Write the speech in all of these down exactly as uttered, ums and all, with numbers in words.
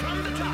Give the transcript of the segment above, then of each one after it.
From the top.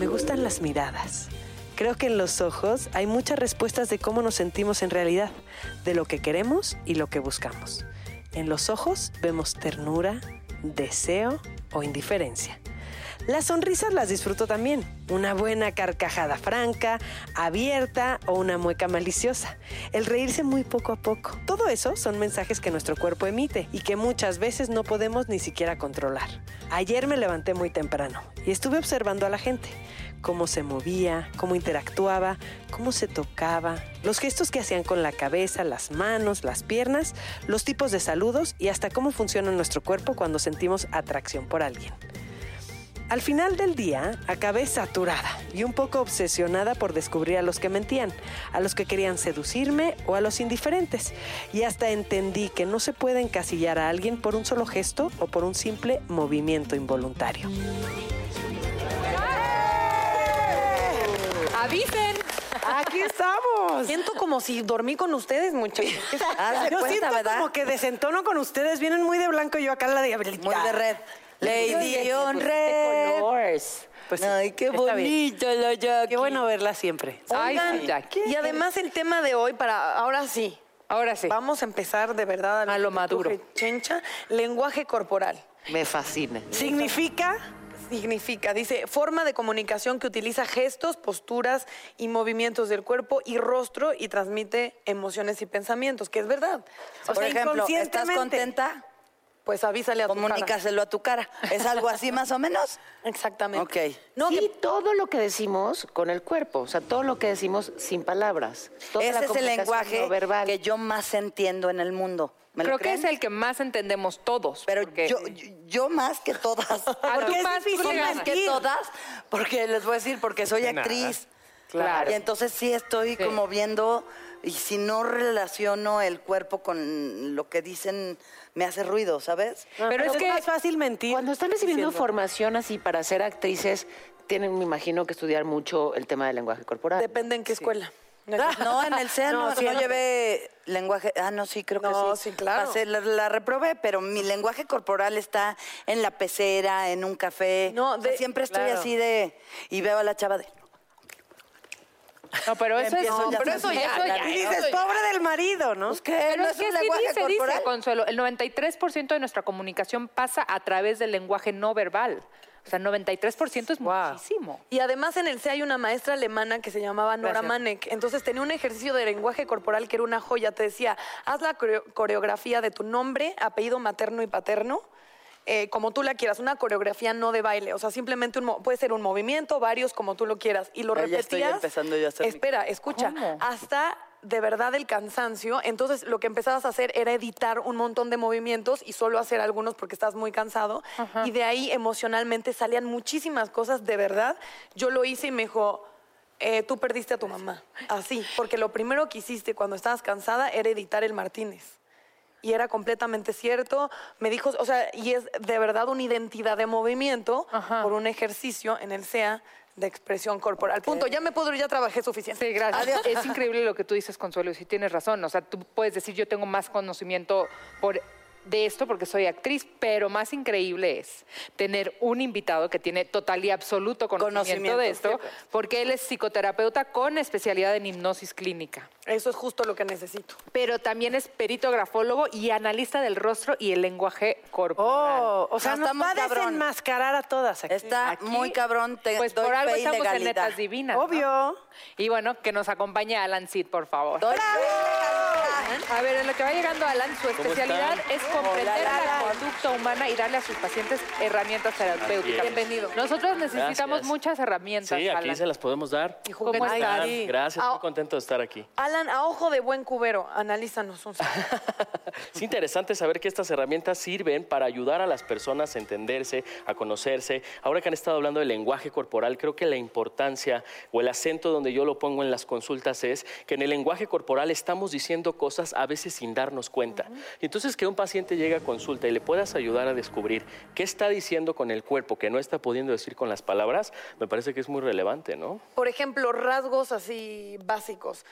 Me gustan las miradas. Creo que en los ojos hay muchas respuestas de cómo nos sentimos en realidad, de lo que queremos y lo que buscamos. En los ojos vemos ternura, deseo o indiferencia. Las sonrisas las disfruto también. Una buena carcajada franca, abierta o una mueca maliciosa. El reírse muy poco a poco. Todo eso son mensajes que nuestro cuerpo emite y que muchas veces no podemos ni siquiera controlar. Ayer me levanté muy temprano y estuve observando a la gente. Cómo se movía, cómo interactuaba, cómo se tocaba, los gestos que hacían con la cabeza, las manos, las piernas, los tipos de saludos y hasta cómo funciona nuestro cuerpo cuando sentimos atracción por alguien. Al final del día, acabé saturada y un poco obsesionada por descubrir a los que mentían, a los que querían seducirme o a los indiferentes. Y hasta entendí que no se puede encasillar a alguien por un solo gesto o por un simple movimiento involuntario. ¡Avisen! ¡Aquí estamos! Siento como si dormí con ustedes, muchachos. Ah, yo siento, ¿verdad?, como que desentono con ustedes. Vienen muy de blanco y yo acá la de habilidad. Muy de red. Lady on Red. Pues, ay, qué bonita la Jackie. Qué bueno verla siempre. Oigan, ay, Jackie. Y además el tema de hoy, para ahora sí. Ahora sí. Vamos a empezar de verdad a, a lo maduro. Chencha, lenguaje corporal. Me fascina. Significa... Significa, dice, forma de comunicación que utiliza gestos, posturas y movimientos del cuerpo y rostro y transmite emociones y pensamientos, que es verdad. O Por sea, ejemplo, ¿estás contenta? Pues avísale a tu cara. Comunícaselo a tu cara. ¿Es algo así más o menos? Exactamente. Ok. No, sí, que... todo lo que decimos con el cuerpo, o sea, todo lo que decimos sin palabras. Toda Ese es el lenguaje no verbal que yo más entiendo en el mundo. ¿Me Creo lo creen? Que es el que más entendemos todos. Pero porque... yo, yo, yo más que todas. ¿A porque tú más, tú más que todas? Porque les voy a decir, porque soy actriz. Claro. Y entonces sí estoy sí. como viendo, y si no relaciono el cuerpo con lo que dicen, me hace ruido, ¿sabes? Pero, Pero es, es que más fácil mentir. Cuando están recibiendo diciendo. formación así para ser actrices, tienen, me imagino, que estudiar mucho el tema del lenguaje corporal. Depende en qué sí. escuela. No, en el C E A no, no, sí, no llevé lenguaje... Ah, no, sí, creo que no, sí. sí claro. Pasé, la, la reprobé, pero mi lenguaje corporal está en la pecera, en un café. No, de, o sea, siempre estoy claro. así de... Y veo a la chava de... No, pero eso es... No, ya pero eso ya, eso ya. Y dices, pobre del marido, ¿no? Pues que pero no es, es que un sí lenguaje dice, corporal. Dice, Consuelo, el noventa y tres por ciento de nuestra comunicación pasa a través del lenguaje no verbal. O sea, noventa y tres por ciento es wow. muchísimo. Y además en el C E A hay una maestra alemana que se llamaba Nora Gracias. Manek. Entonces tenía un ejercicio de lenguaje corporal que era una joya. Te decía, haz la coreografía de tu nombre, apellido materno y paterno, eh, como tú la quieras. Una coreografía no de baile. O sea, simplemente un, puede ser un movimiento, varios, como tú lo quieras. Y lo Ay, repetías. Ya estoy empezando yo a hacer Espera, mi... escucha. ¿Cómo? Hasta... de verdad el cansancio, entonces lo que empezabas a hacer era editar un montón de movimientos y solo hacer algunos porque estás muy cansado. Ajá. Y de ahí emocionalmente salían muchísimas cosas, de verdad. Yo lo hice y me dijo, Eh, tú perdiste a tu mamá, así, porque lo primero que hiciste cuando estabas cansada era editar el Martínez. Y era completamente cierto. Me dijo, o sea, y es de verdad una identidad de movimiento. Ajá. Por un ejercicio en el S E A de expresión corporal. Okay. Punto, ya me puedo, ya trabajé suficiente. Sí, gracias. Adiós. Es increíble lo que tú dices, Consuelo, y sí tienes razón. O sea, tú puedes decir, yo tengo más conocimiento por... de esto porque soy actriz, pero más increíble es tener un invitado que tiene total y absoluto conocimiento, conocimiento de esto, sí, porque él es psicoterapeuta con especialidad en hipnosis clínica. Eso es justo lo que necesito. Pero también es perito grafólogo y analista del rostro y el lenguaje corporal. Oh, o sea, no, nos va a desenmascarar a todas aquí. Está aquí, muy cabrón. Te pues doy por algo estamos legalidad. En Netas Divinas. Obvio. ¿No? Y bueno, que nos acompañe Alan Seed, por favor. Doy A ver, en lo que va llegando Alan, su especialidad están? es comprender Hola, la conducta humana y darle a sus pacientes herramientas terapéuticas. Bienvenido. Nosotros necesitamos Gracias. muchas herramientas, Sí, aquí Alan. se las podemos dar. Y ¿Cómo están? están? Sí. Gracias, a... muy contento de estar aquí. Alan, a ojo de buen cubero, analízanos un segundo. Es interesante saber que estas herramientas sirven para ayudar a las personas a entenderse, a conocerse. Ahora que han estado hablando del lenguaje corporal, creo que la importancia o el acento donde yo lo pongo en las consultas es que en el lenguaje corporal estamos diciendo cosas a veces sin darnos cuenta. Uh-huh. Entonces, que un paciente llegue a consulta y le puedas ayudar a descubrir qué está diciendo con el cuerpo, que no está pudiendo decir con las palabras, me parece que es muy relevante, ¿no? Por ejemplo, rasgos así básicos.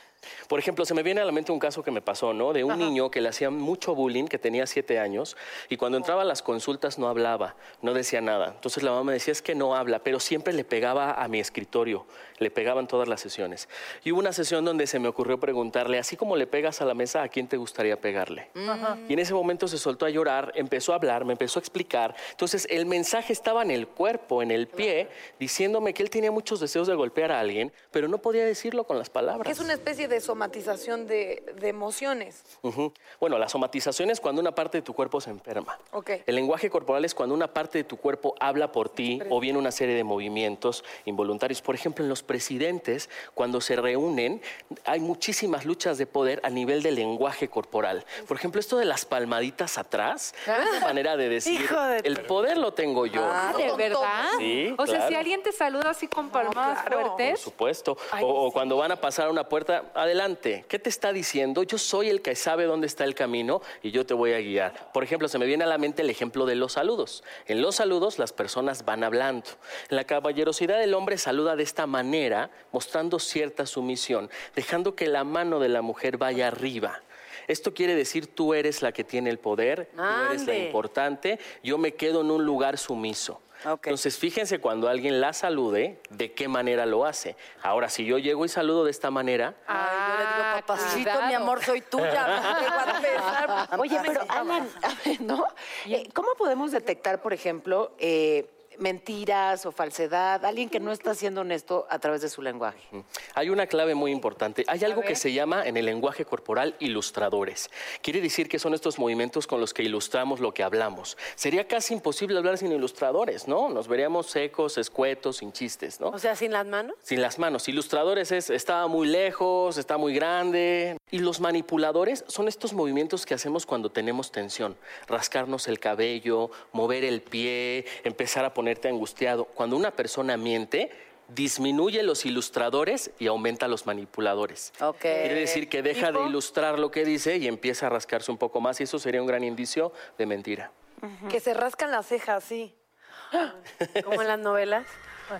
Por ejemplo, se me viene a la mente un caso que me pasó, ¿no? De un Ajá. niño que le hacían mucho bullying, que tenía siete años, y cuando entraba a las consultas no hablaba, no decía nada. Entonces la mamá me decía, es que no habla, pero siempre le pegaba a mi escritorio, le pegaban todas las sesiones. Y hubo una sesión donde se me ocurrió preguntarle, así como le pegas a la mesa, ¿a quién te gustaría pegarle? Ajá. Y en ese momento se soltó a llorar, empezó a hablar, me empezó a explicar. Entonces el mensaje estaba en el cuerpo, en el pie, Ajá. diciéndome que él tenía muchos deseos de golpear a alguien, pero no podía decirlo con las palabras. Es una especie de... de somatización de, de emociones. Uh-huh. Bueno, la somatización es cuando una parte de tu cuerpo se enferma. Okay. El lenguaje corporal es cuando una parte de tu cuerpo habla por ti Pre- o viene una serie de movimientos involuntarios. Por ejemplo, en los presidentes, cuando se reúnen, hay muchísimas luchas de poder a nivel del lenguaje corporal. Por ejemplo, esto de las palmaditas atrás, ah. es una manera de decir, Hijo de el poder lo tengo yo. Ah, ¿no? ¿De verdad? Sí, o claro. sea, si alguien te saluda así con palmadas no, claro. fuertes. Por supuesto. Ay, o, sí. o cuando van a pasar a una puerta... Adelante, ¿qué te está diciendo? Yo soy el que sabe dónde está el camino y yo te voy a guiar. Por ejemplo, se me viene a la mente el ejemplo de los saludos. En los saludos las personas van hablando. En la caballerosidad el hombre saluda de esta manera, mostrando cierta sumisión, dejando que la mano de la mujer vaya arriba. Esto quiere decir, tú eres la que tiene el poder, ¡Ande! Tú eres la importante, yo me quedo en un lugar sumiso. Okay. Entonces, fíjense cuando alguien la salude, de qué manera lo hace. Ahora, si yo llego y saludo de esta manera... Ah, yo le digo, papacito, cuidado. Mi amor, soy tuya. Oye, pero Alan, a ver, ¿no? Eh, ¿Cómo podemos detectar, por ejemplo, eh, mentiras o falsedad? Alguien que no está siendo honesto a través de su lenguaje. Hay una clave muy importante. Hay algo que se llama en el lenguaje corporal ilustradores. Quiere decir que son estos movimientos con los que ilustramos lo que hablamos. Sería casi imposible hablar sin ilustradores, ¿no? Nos veríamos secos, escuetos, sin chistes, ¿no? O sea, ¿sin las manos? Sin las manos. Ilustradores es, está muy lejos, está muy grande. Y los manipuladores son estos movimientos que hacemos cuando tenemos tensión. Rascarnos el cabello, mover el pie, empezar a poner angustiado. Cuando una persona miente, disminuye los ilustradores y aumenta los manipuladores. Okay. Quiere decir que deja ¿Tipo? de ilustrar lo que dice y empieza a rascarse un poco más, y eso sería un gran indicio de mentira. Uh-huh. Que se rascan las cejas, sí. Como en las novelas.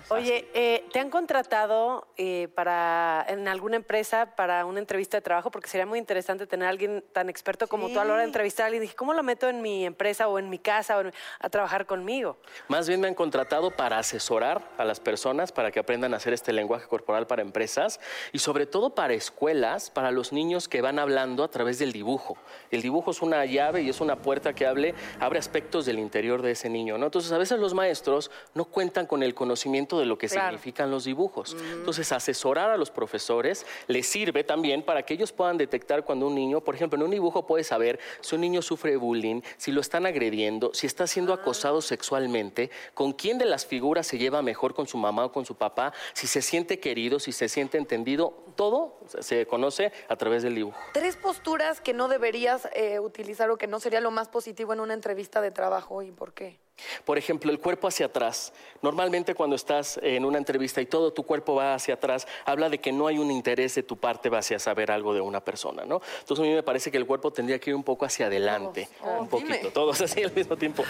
Oye, eh, ¿te han contratado eh, para en alguna empresa para una entrevista de trabajo? Porque sería muy interesante tener a alguien tan experto como sí. tú a la hora de entrevistar a alguien. Dije, ¿cómo lo meto en mi empresa o en mi casa o en, a trabajar conmigo? Más bien me han contratado para asesorar a las personas para que aprendan a hacer este lenguaje corporal para empresas y sobre todo para escuelas, para los niños que van hablando a través del dibujo. El dibujo es una llave y es una puerta que hable, abre aspectos del interior de ese niño, ¿no? Entonces, a veces los maestros no cuentan con el conocimiento de lo que claro. significan los dibujos. Mm. Entonces, asesorar a los profesores les sirve también para que ellos puedan detectar cuando un niño, por ejemplo, en un dibujo puede saber si un niño sufre bullying, si lo están agrediendo, si está siendo ah. acosado sexualmente, con quién de las figuras se lleva mejor, con su mamá o con su papá, si se siente querido, si se siente entendido. Todo se conoce a través del dibujo. Tres posturas que no deberías eh, utilizar o que no sería lo más positivo en una entrevista de trabajo, ¿y por qué? Por ejemplo, el cuerpo hacia atrás. Normalmente cuando estás en una entrevista y todo tu cuerpo va hacia atrás, habla de que no hay un interés de tu parte hacia saber algo de una persona, ¿no? Entonces a mí me parece que el cuerpo tendría que ir un poco hacia adelante, oh, oh, un poquito, dime. Todos así al mismo tiempo.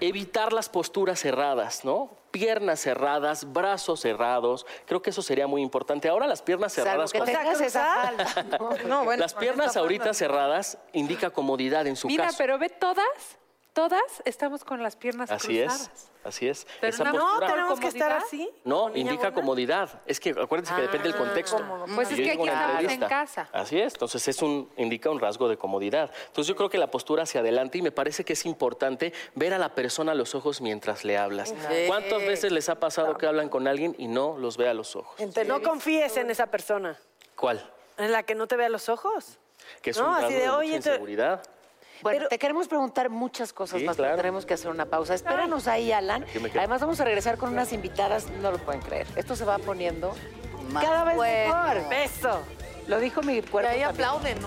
Evitar las posturas cerradas, ¿no? Piernas cerradas, brazos cerrados. Creo que eso sería muy importante. Ahora las piernas cerradas... O sea, que esa no, no, bueno, las piernas ahorita falda. cerradas indica comodidad en su Mira, caso. Mira, pero ve todas... Todas estamos con las piernas así cruzadas. Es, así es. Pero Esa no, postura, no tenemos comodidad? que estar así. No, indica buena? comodidad. Es que acuérdense ah, que depende del contexto. Cómodo. Pues si es que aquí estamos en casa. Así es. Entonces es un, indica un rasgo de comodidad. Entonces yo creo que la postura hacia adelante, y me parece que es importante ver a la persona a los ojos mientras le hablas. Sí. ¿Cuántas veces les ha pasado que hablan con alguien y no los ve a los ojos? Entonces, sí. No confíes en esa persona. ¿Cuál? En la que no te ve a los ojos. Que es no, un rasgo así de, de mucha inseguridad. Bueno, Pero, te queremos preguntar muchas cosas sí, más, claro. Tendremos que hacer una pausa. Espéranos ahí, Alan. Además, vamos a regresar con unas invitadas, no lo pueden creer. Esto se va poniendo más cada vez bueno. mejor. Beso. Lo dijo mi cuerpo. Y ahí aplauden, ¿no?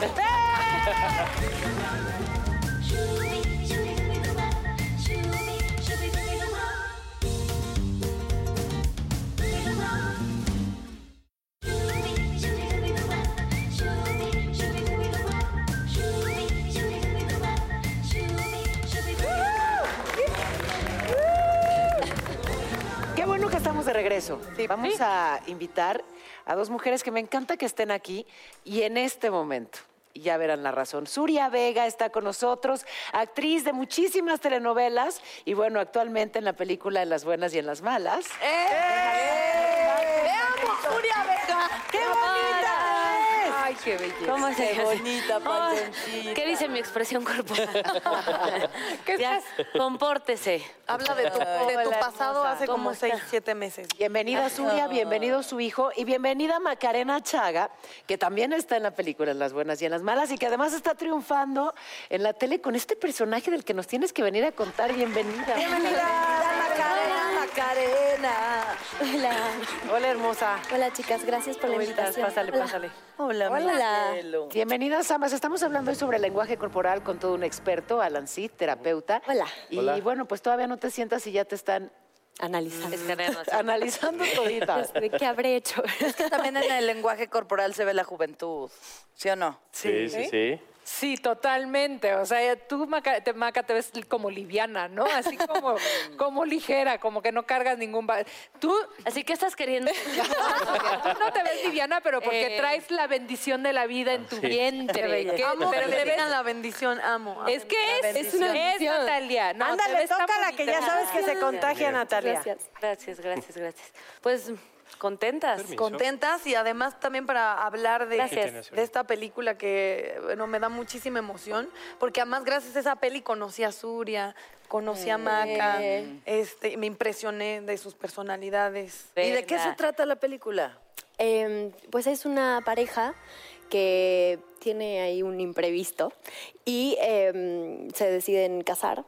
De regreso. Sí, Vamos sí. a invitar a dos mujeres que me encanta que estén aquí y en este momento. Ya verán la razón. Zuria Vega está con nosotros, actriz de muchísimas telenovelas y bueno, actualmente en la película En las buenas y en las malas. ¡Eh! ¡Eh! ¡Veamos Zuria Vega! ¡Qué bonita! Ay, qué belleza. ¿Cómo se qué bonita, pantoncita. ¿Qué dice mi expresión corporal? ¿Qué estás? Compórtese. Habla de tu, de tu pasado hace como seis, siete meses. Bienvenida Zuria, bienvenido su hijo y bienvenida Macarena Achaga, que también está en la película En las buenas y en las malas y que además está triunfando en la tele con este personaje del que nos tienes que venir a contar. Bienvenida. Bienvenida, Macarena, Macarena. Hola. Hola, hermosa. Hola, chicas, gracias por la invitación. Pásale, pásale. Hola. Hola. Hola. Bienvenidas, amas. Estamos hablando hoy sobre el lenguaje corporal con todo un experto, Alan Seed, terapeuta. Hola. Y Hola. bueno, pues todavía no te sientas y ya te están... Analizando. Analizando toditas. ¿Qué habré hecho? Es que también en el lenguaje corporal se ve la juventud, ¿sí o no? Sí, sí, sí. Sí, sí totalmente. O sea, tú, Maca te, Maca, te ves como liviana, ¿no? Así como, como ligera, como que no cargas ningún... Tú... Así que estás queriendo... Tú no te ves liviana, pero porque eh... traes la bendición de la vida en tu sí. vientre. ¿Qué? Amo, pero te ves... la bendición, amo. Es que es, es una bendición. Es, Natalia. No, ándale, tócala, que ya sabes que se contagia, Natalia. Gracias, gracias, gracias, gracias. Pues contentas. Permiso. Contentas y además también para hablar de, de esta película que bueno, me da muchísima emoción, porque además gracias a esa peli conocí a Zuria, conocí a Maca, mm. este, me impresioné de sus personalidades. Venga. ¿Y de qué se trata la película? Eh, pues es una pareja que tiene ahí un imprevisto y eh, se deciden casar.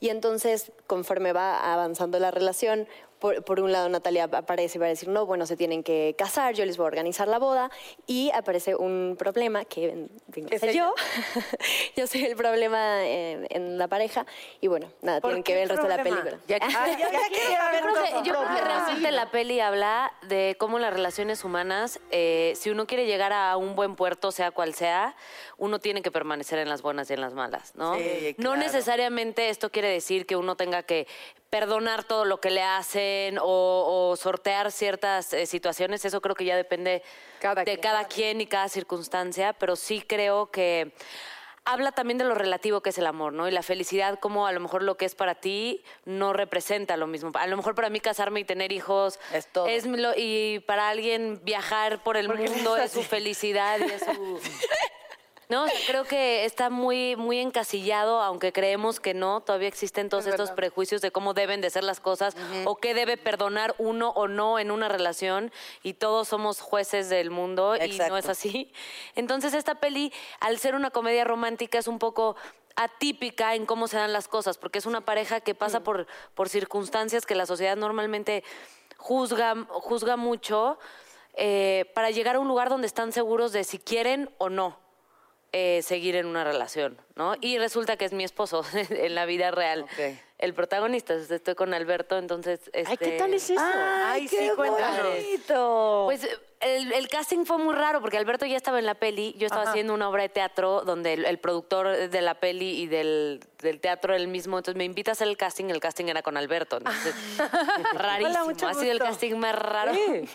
Y entonces, conforme va avanzando la relación, por, por un lado Natalia aparece y va a decir, no, bueno, se tienen que casar, yo les voy a organizar la boda. Y aparece un problema que venga, soy yo. Yo soy el problema en, en la pareja. Y bueno, nada, tienen que ver el resto de la película. Ya, ah, ya, ya quería ver yo, creo que, yo creo que realmente la peli habla de cómo las relaciones humanas, eh, si uno quiere llegar a un buen puerto, sea cual sea, uno tiene que permanecer en las buenas y en las malas, ¿no? Sí, claro. No necesariamente esto quiere decir que uno tenga que perdonar todo lo que le hacen o, o sortear ciertas eh, situaciones. Eso creo que ya depende cada de quien. cada quien y cada circunstancia, pero sí creo que habla también de lo relativo que es el amor, ¿no? Y la felicidad, como a lo mejor lo que es para ti no representa lo mismo. A lo mejor para mí casarme y tener hijos es todo. Es lo, y para alguien viajar por el Porque mundo es su felicidad y es su... No, o sea, creo que está muy, muy encasillado, aunque creemos que no, todavía existen todos es estos verdad. prejuicios de cómo deben de ser las cosas uh-huh. o qué debe perdonar uno o no en una relación, y todos somos jueces del mundo. Exacto. Y no es así. Entonces esta peli, al ser una comedia romántica, es un poco atípica en cómo se dan las cosas, porque es una pareja que pasa uh-huh. por, por circunstancias que la sociedad normalmente juzga, juzga mucho eh, para llegar a un lugar donde están seguros de si quieren o no. Eh, seguir en una relación, ¿no? Y resulta que es mi esposo en la vida real. Okay. el protagonista. Estoy con Alberto, entonces... Este... Ay, ¿qué tal es eso? Ay, Ay qué sí, bonito. Pues el, el casting fue muy raro porque Alberto ya estaba en la peli. Yo estaba Ajá. haciendo una obra de teatro donde el, el productor de la peli y del, del teatro el mismo. Entonces me invita a hacer el casting. El casting era con Alberto. Entonces, rarísimo. Hola, mucho gusto. Ha sido el casting más raro. Sí.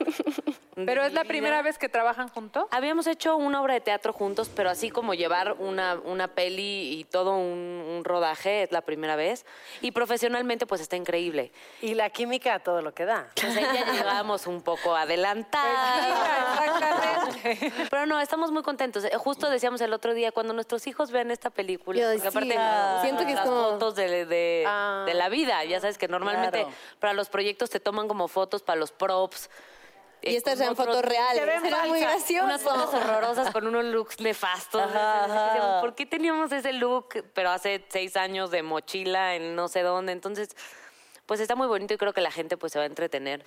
¿Pero es la primera vez que trabajan juntos? Habíamos hecho una obra de teatro juntos, pero así como llevar una, una peli y todo un, un rodaje, es la primera vez. Y profesionalmente, pues, está increíble. Y la química, todo lo que da. Pues ahí ya llegábamos un poco adelantados. Pero no, estamos muy contentos. Justo decíamos el otro día, cuando nuestros hijos vean esta película, Yo porque aparte ah, siento que las es como... fotos de, de, ah, de la vida, ya sabes que normalmente claro. para los proyectos te toman como fotos para los props. Y estas eran fotos reales. Eran muy graciosas. Unas fotos horrorosas con unos looks nefastos. Ajá, ajá. ¿Por qué teníamos ese look? Pero hace seis años de mochila en no sé dónde. Entonces, pues está muy bonito y creo que la gente pues se va a entretener.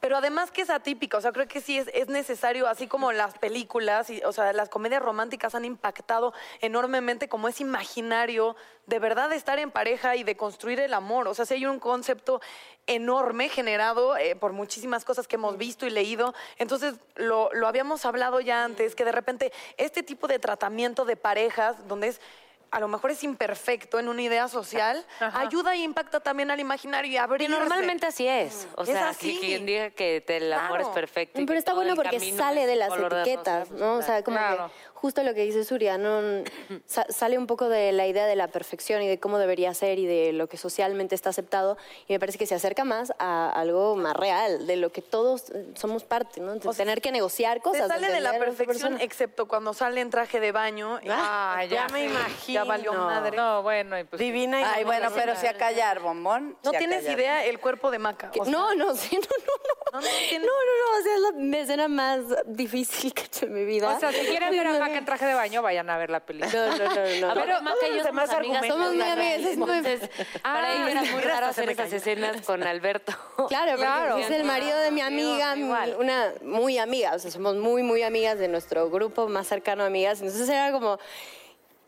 Pero además que es atípico, o sea, creo que sí es, es necesario, así como las películas, y, o sea, las comedias románticas han impactado enormemente como es imaginario de verdad de estar en pareja y de construir el amor. O sea, sí hay un concepto enorme generado eh, por muchísimas cosas que hemos visto y leído. Entonces, lo, lo habíamos hablado ya antes, que de repente este tipo de tratamiento de parejas, donde es... a lo mejor es imperfecto en una idea social, Ajá. ayuda y impacta también al imaginario y abrirse. Que normalmente así es. O sea, es así. Que quien diga que el claro. amor es perfecto. Pero está bueno porque sale de las etiquetas, de ¿no? O sea, como claro. que justo lo que dice Zuria, ¿no? sale un poco de la idea de la perfección y de cómo debería ser y de lo que socialmente está aceptado. Y me parece que se acerca más a algo más real, de lo que todos somos parte, ¿no? De o tener sea, que negociar cosas. Se sale de la perfección, excepto cuando sale en traje de baño. Ah, ah ya, ya me imagino. Valió no. madre. No, bueno, y pues... Divina y... Ay, bueno, pero si a callar, bombón. No tienes callar. idea el cuerpo de Maca. O sea, no, no, sí, no, no, no. No, no, tienes... no, no, no, o sea, es la escena más difícil que he hecho en mi vida. O sea, si quieren ver a Maca en traje de baño, vayan a ver la película. No, no, no. no. Pero Maca y yo somos amigas. Somos muy amigas. Es muy... Entonces, ah, para ella era muy raro hacer esas escenas con Alberto. Claro, claro. Es el marido de mi amiga, una muy amiga. O sea, somos muy, muy amigas de nuestro grupo más cercano a amigas. Entonces era como...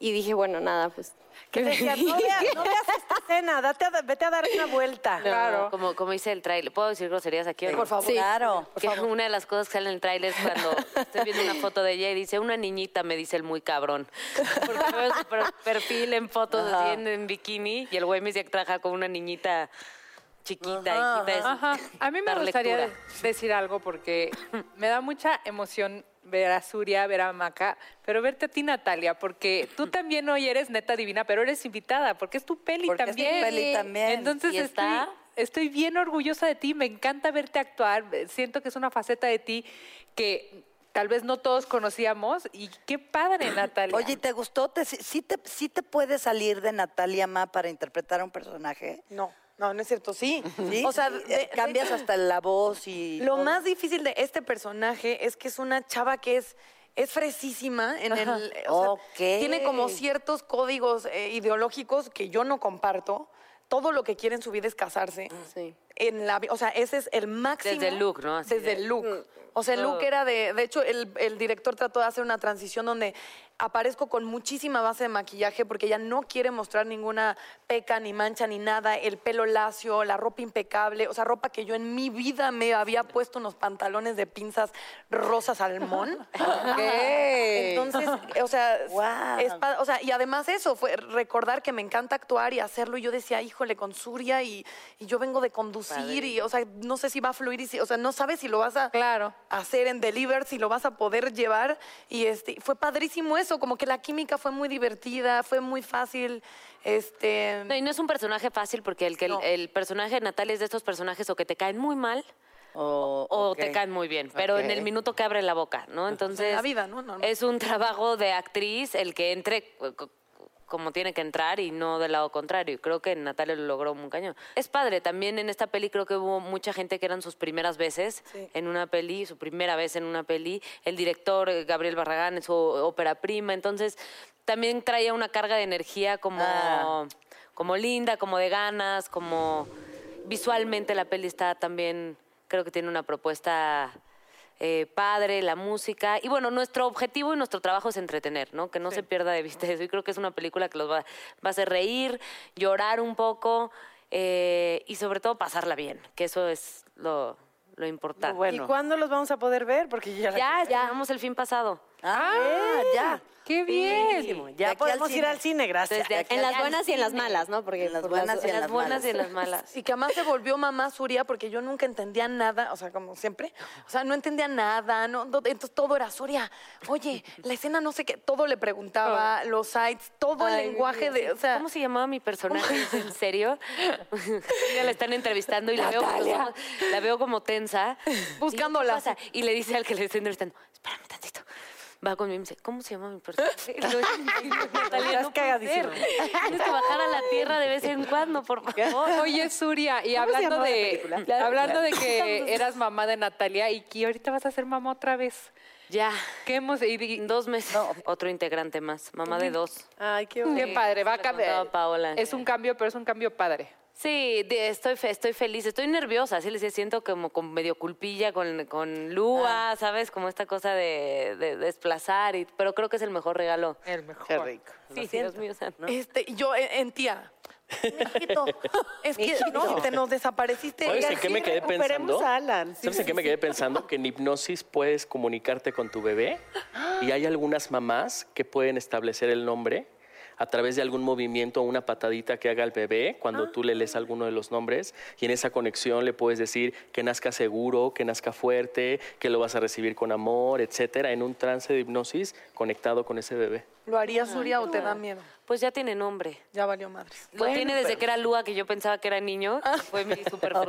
Y dije, bueno, nada, pues... Que decía, no veas no esta escena, date a, vete a dar una vuelta. No, claro. Como, como hice el tráiler. ¿Puedo decir groserías aquí? Sí, por favor. Sí, claro. Que favor. Una de las cosas que sale en el tráiler es cuando estoy viendo una foto de ella y dice, una niñita, me dice el muy cabrón. Porque veo su perfil en fotos Ajá. así en, en bikini y el güey me dice que trabaja con una niñita chiquita. Ajá, hijita, Ajá. A mí me gustaría lectura. decir algo porque me da mucha emoción ver a Zuria, ver a Maca, pero verte a ti, Natalia, porque tú también hoy eres neta divina, pero eres invitada, porque es tu peli porque también. Es tu peli también. Entonces estoy, estoy bien orgullosa de ti, me encanta verte actuar, siento que es una faceta de ti que tal vez no todos conocíamos y qué padre, Natalia. Oye, ¿te gustó? ¿Te, sí, te, sí te puede salir de Natalia Ma para interpretar a un personaje? No. No, no es cierto, sí. ¿Sí? O sea, de, cambias de... hasta la voz y... Lo todo. más difícil de este personaje es que es una chava que es, es fresísima. En el, o okay. sea, tiene como ciertos códigos eh, ideológicos que yo no comparto. Todo lo que quiere en su vida es casarse. Sí. En la, o sea, ese es el máximo... Desde el look, ¿no? Así desde de... el look. O sea, el look era de... De hecho, el, el director trató de hacer una transición donde aparezco con muchísima base de maquillaje porque ella no quiere mostrar ninguna peca, ni mancha, ni nada. El pelo lacio, la ropa impecable. O sea, ropa que yo en mi vida me había puesto unos pantalones de pinzas rosa salmón. Okay. Entonces, o sea... Wow. Es, o sea, y además eso, fue recordar que me encanta actuar y hacerlo. Y yo decía, híjole, con Zuria y, y yo vengo de conducir. Padre. Y, o sea, no sé si va a fluir y si, o sea, no sabes si lo vas a claro. hacer en deliver, si lo vas a poder llevar y este, fue padrísimo eso, como que la química fue muy divertida, fue muy fácil, este. No, y no es un personaje fácil porque el que no. el, el personaje de Natalia es de estos personajes o que te caen muy mal. Oh, o okay. te caen muy bien, pero okay. en el minuto que abre la boca, ¿no? Entonces, la vida, ¿no? No, no. es un trabajo de actriz el que entre como tiene que entrar y no del lado contrario. Y creo que Natalia lo logró un cañón. Es padre, también en esta peli creo que hubo mucha gente que eran sus primeras veces sí. en una peli, su primera vez en una peli. El director, Gabriel Barragán, es su ópera prima. Entonces, también traía una carga de energía como, ah. como linda, como de ganas, como... Visualmente la peli está también... Creo que tiene una propuesta... Eh, padre, la música. Y bueno, nuestro objetivo y nuestro trabajo es entretener, ¿no? Que no sí. se pierda de vista eso. Y creo que es una película que los va, va a hacer reír, llorar un poco. eh, y sobre todo pasarla bien, que eso es lo, lo importante. Bueno. ¿Y cuándo los vamos a poder ver? Porque ya ya, ya vamos el fin pasado. Ah, bien. ya. Qué bien. Sí, ya podemos ir al cine, gracias. En las buenas y en las malas, ¿no? Porque en las buenas y en las buenas y en las malas. Y que además se volvió mamá Zuria porque yo nunca entendía nada, o sea, como siempre, o sea, no entendía nada, no, no entonces todo era Zuria. Oye, la escena no sé qué, todo le preguntaba, oh. los sites, todo Ay, el lenguaje de, o sea, ¿cómo se llamaba mi personaje? ¿En serio? Ya la están entrevistando y la veo, como, la veo como tensa, buscándola. Y, y le dice al que le está entrevistando, "Espérame tantito." Va conmigo y me dice, ¿cómo se llama mi personaje? Natalia, no puede ser. Tienes que bajar a la tierra de vez en cuando, por favor. Oye, Zuria, y hablando de hablando de que eras mamá de Natalia y que ahorita vas a ser mamá otra vez. Ya. ¿Qué hemos...? Y dos meses. No. Otro integrante más, mamá de dos. Ay, qué bonito. Qué padre, va a cambiar. Es un cambio, pero es un cambio padre. Sí, de, estoy, estoy feliz, estoy nerviosa, así les decía, siento como con medio culpilla con, con Lua, ah. ¿sabes? Como esta cosa de, de, de desplazar, y, pero creo que es el mejor regalo. El mejor. Qué rico. Sí, Dios mío, ¿no? Este, yo en, en tía. Mijito, es que Mijito. no, te nos desapareciste. ¿Sabes en qué me quedé pensando? Alan. ¿Sabes en qué me quedé pensando? Que en hipnosis puedes comunicarte con tu bebé y hay algunas mamás que pueden establecer el nombre a través de algún movimiento o una patadita que haga el bebé cuando ah. tú le lees alguno de los nombres y en esa conexión le puedes decir que nazca seguro, que nazca fuerte, que lo vas a recibir con amor, etcétera, en un trance de hipnosis conectado con ese bebé. ¿Lo haría Zuria o te da miedo? Pues ya tiene nombre. Ya valió madres. Lo bueno, tiene desde pero... que era Lua, que yo pensaba que era niño. Ah. Fue mi súper frustración.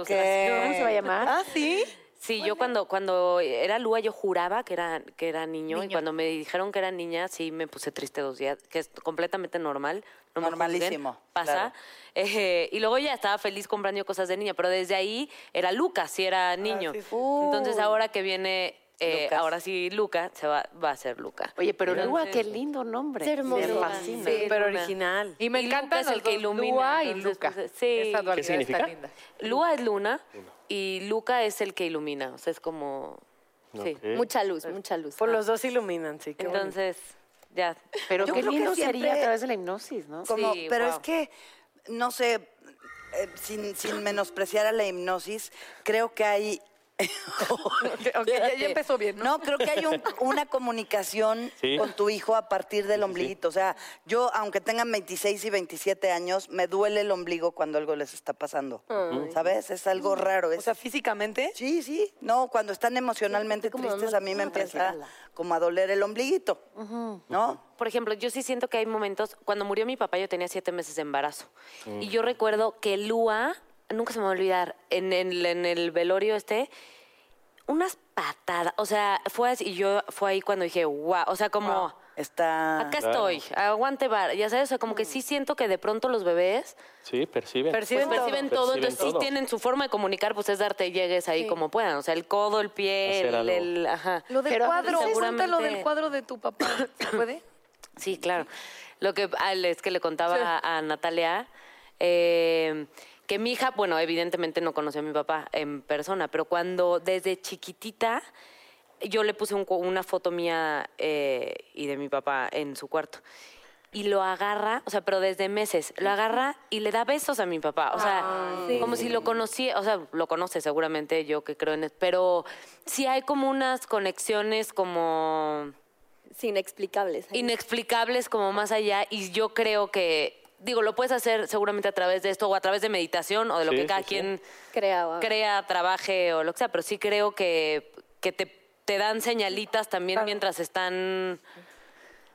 Okay. ¿Se va a llamar? ¿Ah, sí? Sí, bueno. yo cuando, cuando era Lua yo juraba que era, que era niño, niño y cuando me dijeron que era niña sí me puse triste dos días, que es completamente normal. No Normalísimo. Me juzguen, pasa. Claro. Eh, y luego ya estaba feliz comprando cosas de niña, pero desde ahí era Luca, sí era niño. Ah, sí. Uh. Entonces ahora que viene... Eh, ahora sí, Luca, se va, va a ser Luca. Oye, pero Entonces, Lua, qué lindo nombre. Me fascina. Sí, pero original. Y me y encanta Luca es el que ilumina. Lua y Entonces, Luca. Pues, sí. ¿Qué significa? Linda. Lua es luna y Luca es el que ilumina. O sea, es como... Okay. Sí. Mucha luz, pues, mucha luz. Por ah. los dos iluminan, sí. Entonces, bonito. ya. Pero Yo qué lindo que siempre... sería a través de la hipnosis, ¿no? Como, sí, pero wow. es que, no sé, eh, sin, sin menospreciar a la hipnosis, creo que hay... okay, okay, ya, ya empezó bien, ¿no? No, creo que hay un, una comunicación ¿Sí? con tu hijo a partir del sí, ombliguito. O sea, yo, aunque tengan veintiséis y veintisiete años, me duele el ombligo cuando algo les está pasando. Ay. ¿Sabes? Es algo raro. Es... O sea, ¿físicamente? Sí, sí. No, cuando están emocionalmente sí, tristes, a mí me empieza como a doler el ombliguito, uh-huh. ¿no? Por ejemplo, yo sí siento que hay momentos... Cuando murió mi papá, yo tenía siete meses de embarazo. Mm. Y yo recuerdo que Lua... Nunca se me va a olvidar, en, en, en el velorio este, unas patadas. O sea, fue así, y yo fue ahí cuando dije, wow, o sea, como, wow. Está... acá claro. estoy, aguante bar. Ya sabes, o sea, como mm. que sí siento que de pronto los bebés... Sí, perciben. Perciben, pues, todo. perciben todo, perciben entonces todo. Sí tienen su forma de comunicar, pues es darte llegues ahí sí. como puedan. O sea, el codo, el pie, el, el... Ajá. Lo del Pero, cuadro, seguramente... lo del cuadro de tu papá, ¿se puede? Sí, claro. Lo que es que le contaba sí. a, a Natalia... Eh, que mi hija, bueno, evidentemente no conoció a mi papá en persona, pero cuando desde chiquitita yo le puse un, una foto mía eh, y de mi papá en su cuarto. Y lo agarra, o sea, pero desde meses, lo agarra y le da besos a mi papá. O sea, ah, sí. como si lo conociera, o sea, lo conoce seguramente, yo que creo en él. Pero sí hay como unas conexiones como... Sí, inexplicables. Ahí. Inexplicables como más allá y yo creo que... Digo, lo puedes hacer seguramente a través de esto o a través de meditación o de lo sí, que cada sí, quien sí. Crea, crea, trabaje o lo que sea, pero sí creo que, que te, te dan señalitas también claro. mientras están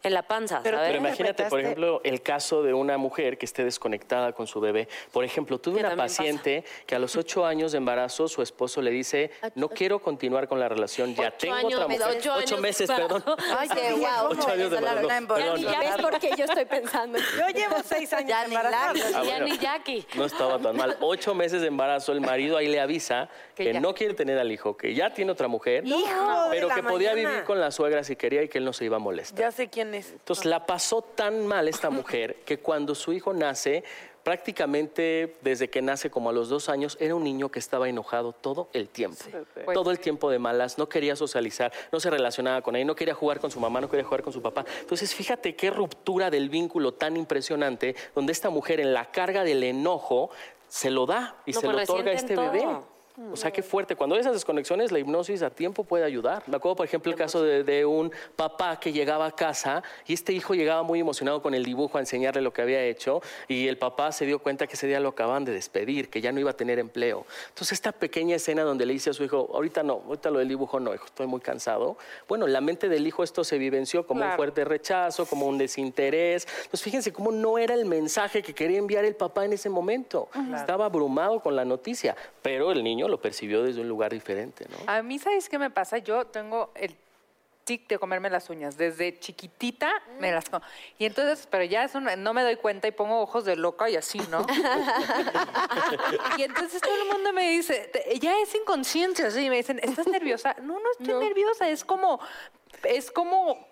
en la panza. Pero, ¿sabes? Pero imagínate, por ejemplo, el caso de una mujer que esté desconectada con su bebé. Por ejemplo, tuve una paciente pasa. que a los ocho años de embarazo su esposo le dice, no quiero continuar con la relación, ya ocho tengo años, otra mujer. Ocho, ocho meses, perdón. Ay, qué guau. Ocho años de embarazo. No, perdón, ya ves por qué yo estoy pensando. Yo llevo seis años de embarazo. Ya, ya ni Jackie. No estaba tan mal. Ocho meses de embarazo, el marido ahí le avisa que, que no quiere tener al hijo, que ya tiene otra mujer, hijo pero que podía mañana. vivir con la suegra si quería y que él no se iba a molestar. Ya sé quién. Entonces la pasó tan mal esta mujer que cuando su hijo nace, prácticamente desde que nace como a los dos años, era un niño que estaba enojado todo el tiempo. Sí. Todo el tiempo de malas, no quería socializar, no se relacionaba con él, no quería jugar con su mamá, no quería jugar con su papá. Entonces fíjate qué ruptura del vínculo tan impresionante, donde esta mujer en la carga del enojo... se lo da y no, se lo otorga a este todo. bebé. O sea, qué fuerte. Cuando hay esas desconexiones, la hipnosis a tiempo puede ayudar. Me acuerdo, por ejemplo, el caso de, de un papá que llegaba a casa y este hijo llegaba muy emocionado con el dibujo a enseñarle lo que había hecho, y el papá se dio cuenta que ese día lo acababan de despedir, que ya no iba a tener empleo. Entonces, esta pequeña escena donde le dice a su hijo, ahorita no, ahorita lo del dibujo no, hijo, estoy muy cansado. Bueno, en la mente del hijo esto se vivenció como claro. un fuerte rechazo, como un desinterés. Entonces, fíjense cómo no era el mensaje que quería enviar el papá en ese momento. Claro. Estaba abrumado con la noticia, pero el niño lo percibió desde un lugar diferente, ¿no? A mí, ¿sabes qué me pasa? Yo tengo el tic de comerme las uñas. Desde chiquitita mm. me las como. Y entonces, pero ya eso no, no me doy cuenta y pongo ojos de loca y así, ¿no? Y entonces todo el mundo me dice, ya es inconsciencia, así. Y me dicen, ¿estás nerviosa? No, no estoy no. nerviosa. Es como... Es como...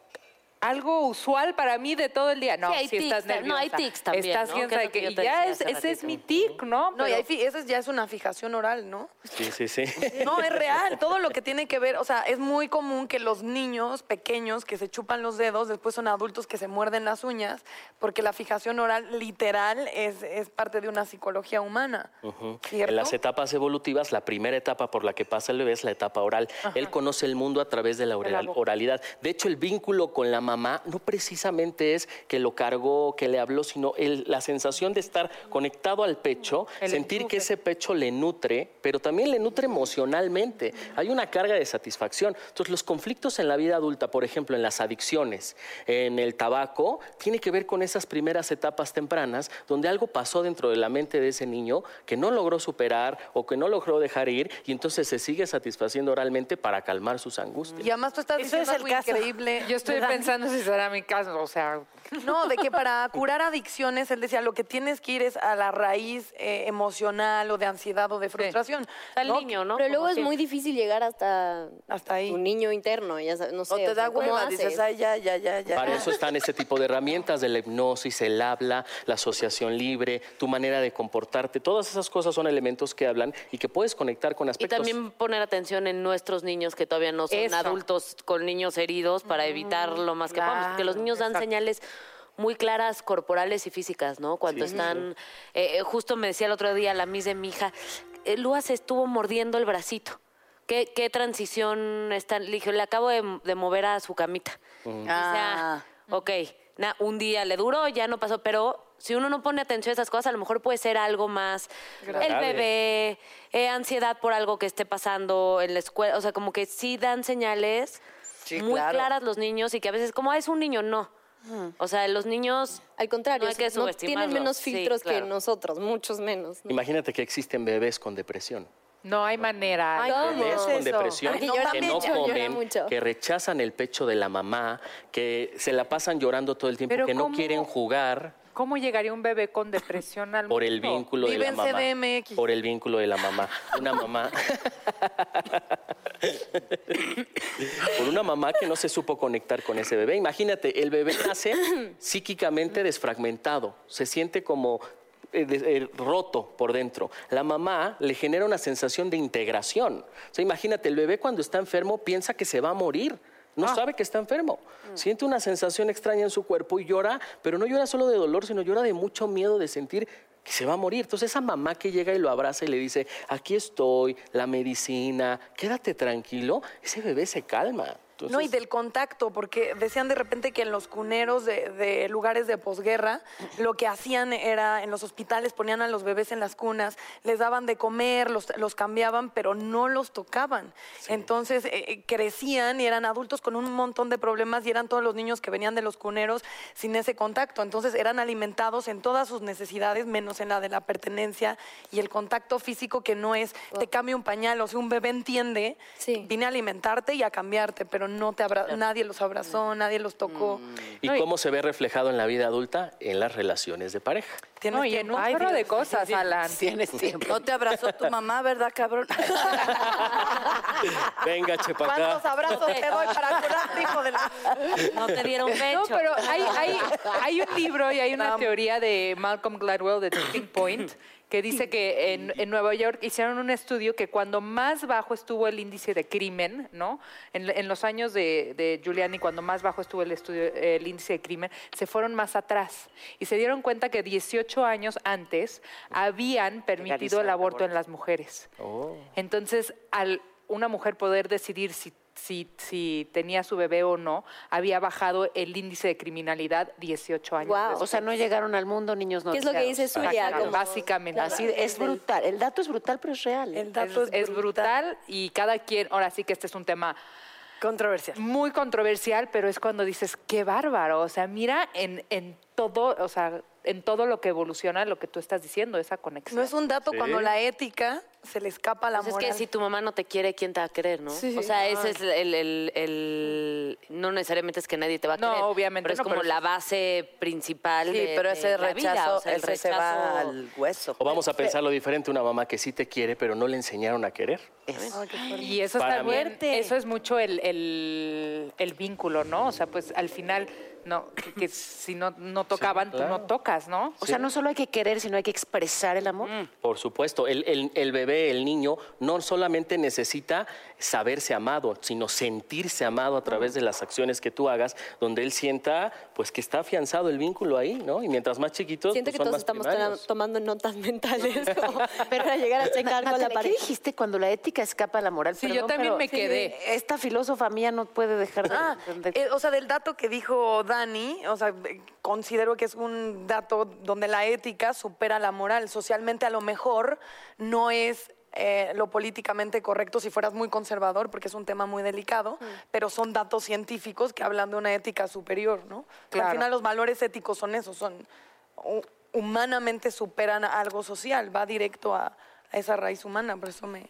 algo usual para mí de todo el día. No, sí, si estás nerviosa. No, hay tics también, estás, ¿no? Que que ya es, ese es mi tic, ¿no? No, pero... y esa ya es una fijación oral, ¿no? Sí, sí, sí. No, es real. Todo lo que tiene que ver... O sea, es muy común que los niños pequeños que se chupan los dedos, después son adultos que se muerden las uñas, porque la fijación oral literal es, es parte de una psicología humana. Uh-huh. En las etapas evolutivas, la primera etapa por la que pasa el bebé es la etapa oral. Ajá. Él conoce el mundo a través de la oral, de la oralidad. De hecho, el vínculo con la mamá no precisamente es que lo cargó, que le habló, sino el, la sensación de estar conectado al pecho, el sentir enchufe. Que ese pecho le nutre, pero también le nutre emocionalmente. Hay una carga de satisfacción. Entonces, los conflictos en la vida adulta, por ejemplo, en las adicciones, en el tabaco, tiene que ver con esas primeras etapas tempranas donde algo pasó dentro de la mente de ese niño que no logró superar o que no logró dejar ir, y entonces se sigue satisfaciendo oralmente para calmar sus angustias. Y además tú estás diciendo es algo caso. increíble. Yo estoy ¿verdad? pensando no sé si será mi caso, o sea... No, de que para curar adicciones, él decía, lo que tienes que ir es a la raíz eh, emocional o de ansiedad o de frustración. Sí. Al ¿no? niño, ¿no? Pero luego es muy difícil llegar hasta, hasta ahí. Tu niño interno, ya sabes, no sé. O te o da sea, hueva, dices, ay, ya, ya, ya, ya. Para eso están ese tipo de herramientas de la hipnosis, el habla, la asociación libre, tu manera de comportarte. Todas esas cosas son elementos que hablan y que puedes conectar con aspectos... Y también poner atención en nuestros niños que todavía no son eso. adultos con niños heridos para mm. evitar lo más que claro, podamos, porque los niños dan exacto. señales... muy claras, corporales y físicas, ¿no? Cuando sí, están... Sí. Eh, justo me decía el otro día la miss de mi hija, Lua se estuvo mordiendo el bracito. ¿Qué, qué transición está? Le dije, le acabo de, de mover a su camita. Uh-huh. Ah. O sea, ok, na, un día le duró, ya no pasó, pero... Si uno no pone atención a esas cosas, a lo mejor puede ser algo más. Grave. El bebé, eh, ansiedad por algo que esté pasando en la escuela. O sea, como que sí dan señales sí, muy claro. claras los niños y que a veces como, ah, es un niño, no. O sea, los niños... Al contrario, no hay que subestimarlos. Tienen menos filtros sí, claro. que nosotros, muchos menos. ¿No? Imagínate que existen bebés con depresión. No hay manera. Ay, bebés con depresión Ay, llora que mucho, no comen, que rechazan el pecho de la mamá, que se la pasan llorando todo el tiempo, Pero que ¿cómo? no quieren jugar... ¿Cómo llegaría un bebé con depresión al mundo? Por el vínculo de la mamá. C D M X. Por el vínculo de la mamá. Una mamá... Por una mamá que no se supo conectar con ese bebé. Imagínate, el bebé nace psíquicamente desfragmentado. Se siente como... roto por dentro. La mamá le genera una sensación de integración. O sea, imagínate, el bebé cuando está enfermo piensa que se va a morir. No ah. sabe que está enfermo. Mm. Siente una sensación extraña en su cuerpo y llora, pero no llora solo de dolor, sino llora de mucho miedo de sentir que se va a morir. Entonces, esa mamá que llega y lo abraza y le dice, aquí estoy, la medicina, quédate tranquilo, ese bebé se calma. Entonces... No, y del contacto, porque decían de repente que en los cuneros de, de lugares de posguerra, lo que hacían era, en los hospitales ponían a los bebés en las cunas, les daban de comer, los, los cambiaban, pero no los tocaban. Sí. Entonces, eh, crecían y eran adultos con un montón de problemas y eran todos los niños que venían de los cuneros sin ese contacto. Entonces, eran alimentados en todas sus necesidades, menos en la de la pertenencia y el contacto físico, que no es, te cambio un pañal, o sea, un bebé entiende, sí. vine a alimentarte y a cambiarte, pero no te abra... nadie los abrazó, nadie los tocó. ¿Y no, cómo y... se ve reflejado en la vida adulta? En las relaciones de pareja. No, y en un chorro de cosas, Alan. Tienes tiempo. No te abrazó tu mamá, ¿verdad, cabrón? Venga, chepa acá. ¿Cuántos abrazos te doy para curarte, hijo de la...? No te dieron pecho. No, pero hay, hay, hay un libro y hay una no. teoría de Malcolm Gladwell de Tipping Point que dice que en, en Nueva York hicieron un estudio que cuando más bajo estuvo el índice de crimen, ¿no? En, en los años de, de Giuliani, cuando más bajo estuvo el, estudio, el índice de crimen, se fueron más atrás y se dieron cuenta que dieciocho años antes habían permitido el aborto, el aborto en las mujeres. Oh. Entonces, al una mujer poder decidir si Si, si tenía su bebé o no, había bajado el índice de criminalidad dieciocho años. Wow, después. O sea, no llegaron al mundo niños no. ¿Qué es lo que dice Zuria? Como... Básicamente. Así es brutal. El dato es brutal, pero es real. El dato es, es, brutal. es brutal y cada quien... Ahora sí que este es un tema... Controversial. Muy controversial, pero es cuando dices, qué bárbaro. O sea, mira en, en todo... O sea, en todo lo que evoluciona, lo que tú estás diciendo, esa conexión. No es un dato sí. cuando la ética se le escapa a la pues moral. Es que si tu mamá no te quiere, ¿quién te va a querer, no? Sí. O sea, Ay. ese es el, el, el... No necesariamente es que nadie te va a querer. No, obviamente Pero es no, como pero... la base principal sí, de, pero ese de rechazo, la vida. O sea, el rechazo se va al hueso. O vamos a pensarlo diferente, una mamá que sí te quiere, pero no le enseñaron a querer. Es. Oh, y eso está fuerte. Eso es mucho el, el, el vínculo, ¿no? O sea, pues al final... No, que, que si no, no tocaban, sí, claro. tú no tocas, ¿no? O sí. sea, no solo hay que querer, sino hay que expresar el amor. Mm. Por supuesto. El, el, el bebé, el niño, no solamente necesita saberse amado, sino sentirse amado a través de las acciones que tú hagas, donde él sienta pues que está afianzado el vínculo ahí, ¿no? Y mientras más chiquitos, siento pues, que todos estamos primarios. tomando notas mentales como para llegar a checar con la pared. ¿Qué dijiste cuando la ética escapa a la moral? Sí, Perdón, yo también pero, me quedé. Sí, esta filósofa mía no puede dejar de... Ah, de... Eh, o sea, del dato que dijo... Dani, o sea, considero que es un dato donde la ética supera la moral. Socialmente a lo mejor no es eh, lo políticamente correcto si fueras muy conservador, porque es un tema muy delicado, mm. pero son datos científicos que hablan de una ética superior, ¿no? Claro. Al final los valores éticos son esos, son humanamente superan algo social, va directo a, a esa raíz humana, por eso me...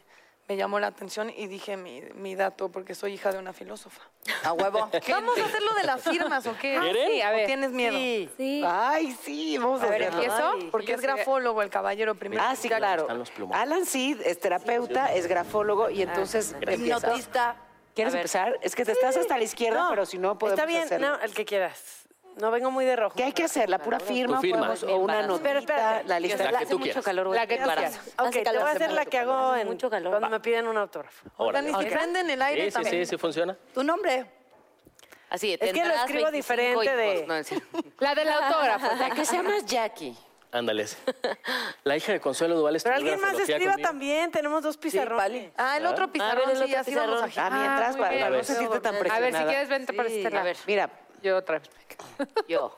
Me llamó la atención y dije mi, mi dato porque soy hija de una filósofa. ¡A huevo! ¿Vamos a hacer lo de las firmas o qué? ¿Quieres? Sí, a ver. ¿Tienes miedo? Sí. sí. Ay, sí, vamos a, a ver. ¿Empiezo? Porque es grafólogo el caballero primero. Ah, sí, claro. Alan Seed es terapeuta, es grafólogo y entonces ah, empieza. Hipnotista. ¿Quieres empezar? Es que te sí. estás hasta la izquierda, no, pero si no podemos hacerlo. Está bien, hacerlo. No, el que quieras. No vengo muy de rojo. ¿Qué hay que hacer? ¿La pura firma? firma. Podemos, o una notita, la lista. La, la que tú quieras. Calor, la que tú quieras. Ok, te voy a hacer la que hago en, mucho calor. cuando Va. me piden un autógrafo. Ahora, ¿Y okay. prenden el aire sí, también? Sí, sí, sí, funciona. ¿Tu nombre? Así, es que lo escribo diferente de... No, es la del autógrafo. La que se llama Jackie. Ándale. La hija de Consuelo Duval estudió Pero alguien más escriba conmigo. también, tenemos dos pizarrones. Sí, ah, el ah. otro pizarrón, ah, sí, así vamos a girar. Ah, mientras, para no se siente tan presionada. A ver, si quieres, vente para este lado. Mira. Yo otra vez. Yo.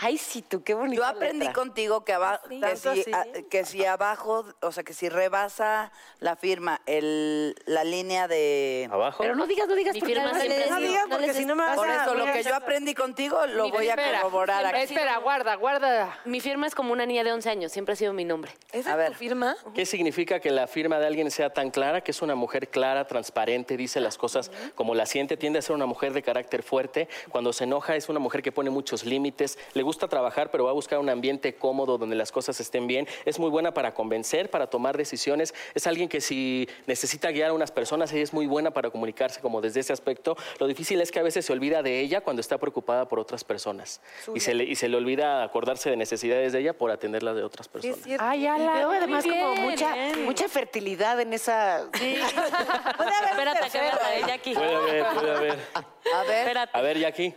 Ay, sí, tú, qué bonito. Yo aprendí letra. contigo que, aba sí, que, si, a, que si abajo, o sea, que si rebasa la firma, el, la línea de... ¿Abajo? Pero no digas, no digas. Mi porque firma no, siempre no, no digas porque no si no me vas Por a... eso, lo que yo aprendí contigo lo mi voy primera, a corroborar aquí. Espera, guarda, guarda. Mi firma es como una niña de once años, siempre ha sido mi nombre. ¿Esa es tu firma? ¿Qué significa que la firma de alguien sea tan clara? Que es una mujer clara, transparente, dice las cosas uh-huh. como la siente, tiende a ser una mujer de carácter fuerte. Cuando se enoja es una mujer que pone muchos límites, le gusta trabajar, pero va a buscar un ambiente cómodo donde las cosas estén bien. Es muy buena para convencer, para tomar decisiones. Es alguien que si necesita guiar a unas personas, ella es muy buena para comunicarse como desde ese aspecto. Lo difícil es que a veces se olvida de ella cuando está preocupada por otras personas. Y se, le, y se le olvida acordarse de necesidades de ella por atenderlas de otras personas. Sí, Ay, ala, veo además bien, como mucha, mucha fertilidad en esa... Sí. Puede haber Espérate, un tercero, ¿eh? Jackie. Puede haber, puede haber. A ver. Espérate. A ver, Jackie.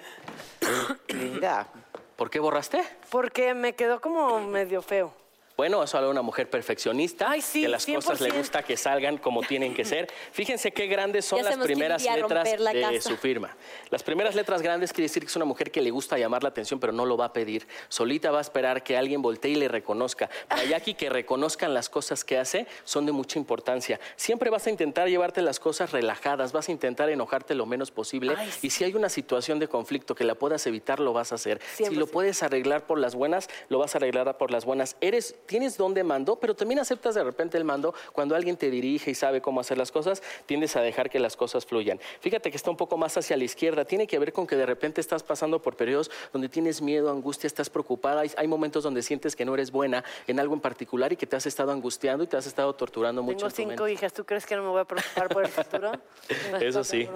Mira... ¿Por qué borraste? Porque me quedó como medio feo. Bueno, eso habla de una mujer perfeccionista. Ay, sí, que las cien por ciento cosas le gusta que salgan como tienen que ser. Fíjense qué grandes son ya las primeras letras la de casa. su firma. Las primeras letras grandes quiere decir que es una mujer que le gusta llamar la atención, pero no lo va a pedir. Solita va a esperar que alguien voltee y le reconozca. Para Jackie, que reconozcan las cosas que hace son de mucha importancia. Siempre vas a intentar llevarte las cosas relajadas, vas a intentar enojarte lo menos posible. Ay, sí. Y si hay una situación de conflicto que la puedas evitar, lo vas a hacer. cien por ciento. Si lo puedes arreglar por las buenas, lo vas a arreglar por las buenas. Eres... Tienes don de mando, pero también aceptas de repente el mando. Cuando alguien te dirige y sabe cómo hacer las cosas, tiendes a dejar que las cosas fluyan. Fíjate que está un poco más hacia la izquierda. Tiene que ver con que de repente estás pasando por periodos donde tienes miedo, angustia, estás preocupada. Hay, hay momentos donde sientes que no eres buena en algo en particular y que te has estado angustiando y te has estado torturando mucho. Tengo cinco hijas. ¿Tú crees que no me voy a preocupar por el futuro? Eso sí.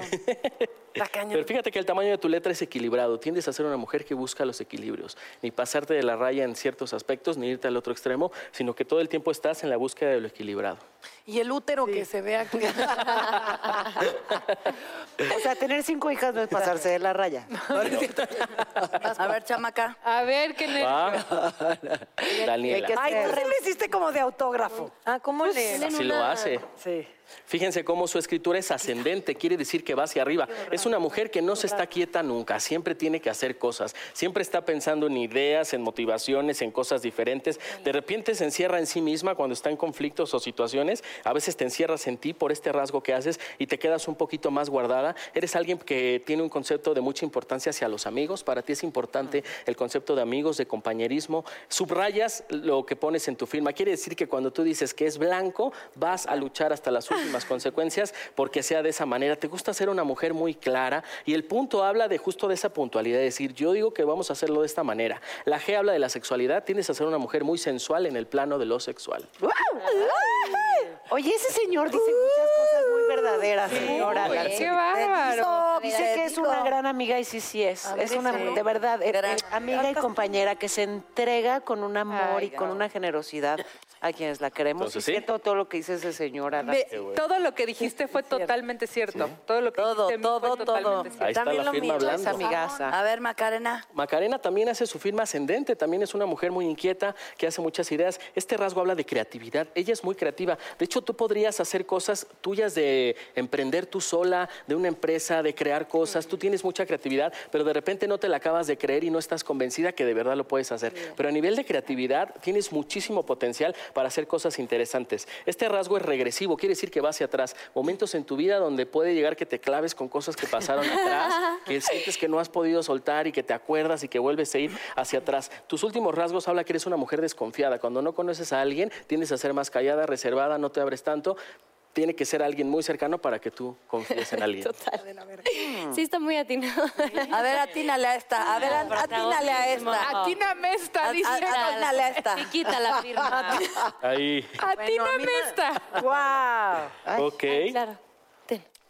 Pero fíjate que el tamaño de tu letra es equilibrado. Tiendes a ser una mujer que busca los equilibrios. Ni pasarte de la raya en ciertos aspectos, ni irte al otro extremo, sino que todo el tiempo estás en la búsqueda de lo equilibrado. Y el útero sí. que se vea. O sea, tener cinco hijas no es pasarse de la raya. No, no. A ver, chamaca. A ver, ¿qué le...? Ah. Daniela. Ay, tú le hiciste como de autógrafo. Ah, ¿cómo le...? Así lo hace. Sí. Fíjense cómo su escritura es ascendente, quiere decir que va hacia arriba. Es una mujer que no se está quieta nunca, siempre tiene que hacer cosas, siempre está pensando en ideas, en motivaciones, en cosas diferentes. De repente se encierra en sí misma cuando está en conflictos o situaciones. A veces te encierras en ti por este rasgo que haces y te quedas un poquito más guardada. Eres alguien que tiene un concepto de mucha importancia hacia los amigos. Para ti es importante el concepto de amigos, de compañerismo. Subrayas lo que pones en tu firma. Quiere decir que cuando tú dices que es blanco, vas a luchar hasta las últimas consecuencias porque sea de esa manera. Te gusta ser una mujer muy clara y el punto habla de justo de esa puntualidad, es decir, yo digo que vamos a hacerlo de esta manera. La G habla de la sexualidad, tienes a ser una mujer muy sensual en el plano de lo sexual. ¡Wow! Oye, ese señor dice muchas cosas muy verdaderas, señora. Sí, ¡qué bárbaro! Dice que es una gran amiga y sí, sí es. Es una, de verdad, gran amiga y compañera que se entrega con un amor y con una generosidad a quienes la queremos. Entonces, ¿sí? todo, todo lo que dice ese señor, Ana. Be, todo lo que dijiste fue totalmente cierto. Sí. Todo lo que todo, dijiste todo, fue todo. totalmente cierto. Ahí está también la firma hablando. Amigaza. A ver, Macarena. Macarena también hace su firma ascendente. También es una mujer muy inquieta que hace muchas ideas. Este rasgo habla de creatividad. Ella es muy creativa. De hecho, tú podrías hacer cosas tuyas de emprender tú sola, de una empresa, de crear cosas. Mm. Tú tienes mucha creatividad, pero de repente no te la acabas de creer y no estás convencida que de verdad lo puedes hacer. Bien. Pero a nivel de creatividad tienes muchísimo potencial para hacer cosas interesantes. Este rasgo es regresivo, quiere decir que va hacia atrás. Momentos en tu vida donde puede llegar que te claves con cosas que pasaron atrás, que sientes que no has podido soltar y que te acuerdas y que vuelves a ir hacia atrás. Tus últimos rasgos habla que eres una mujer desconfiada. Cuando no conoces a alguien, tiendes a ser más callada, reservada, no te abres tanto. Tiene que ser alguien muy cercano para que tú confíes en alguien. Total. Sí, está muy atinado. A ver, atínale a esta. A ver, atínale a esta. Atíname esta, dice. Atínale a esta. Y quita la firma. Ahí. Atíname esta. ¡Wow! Ok. Claro.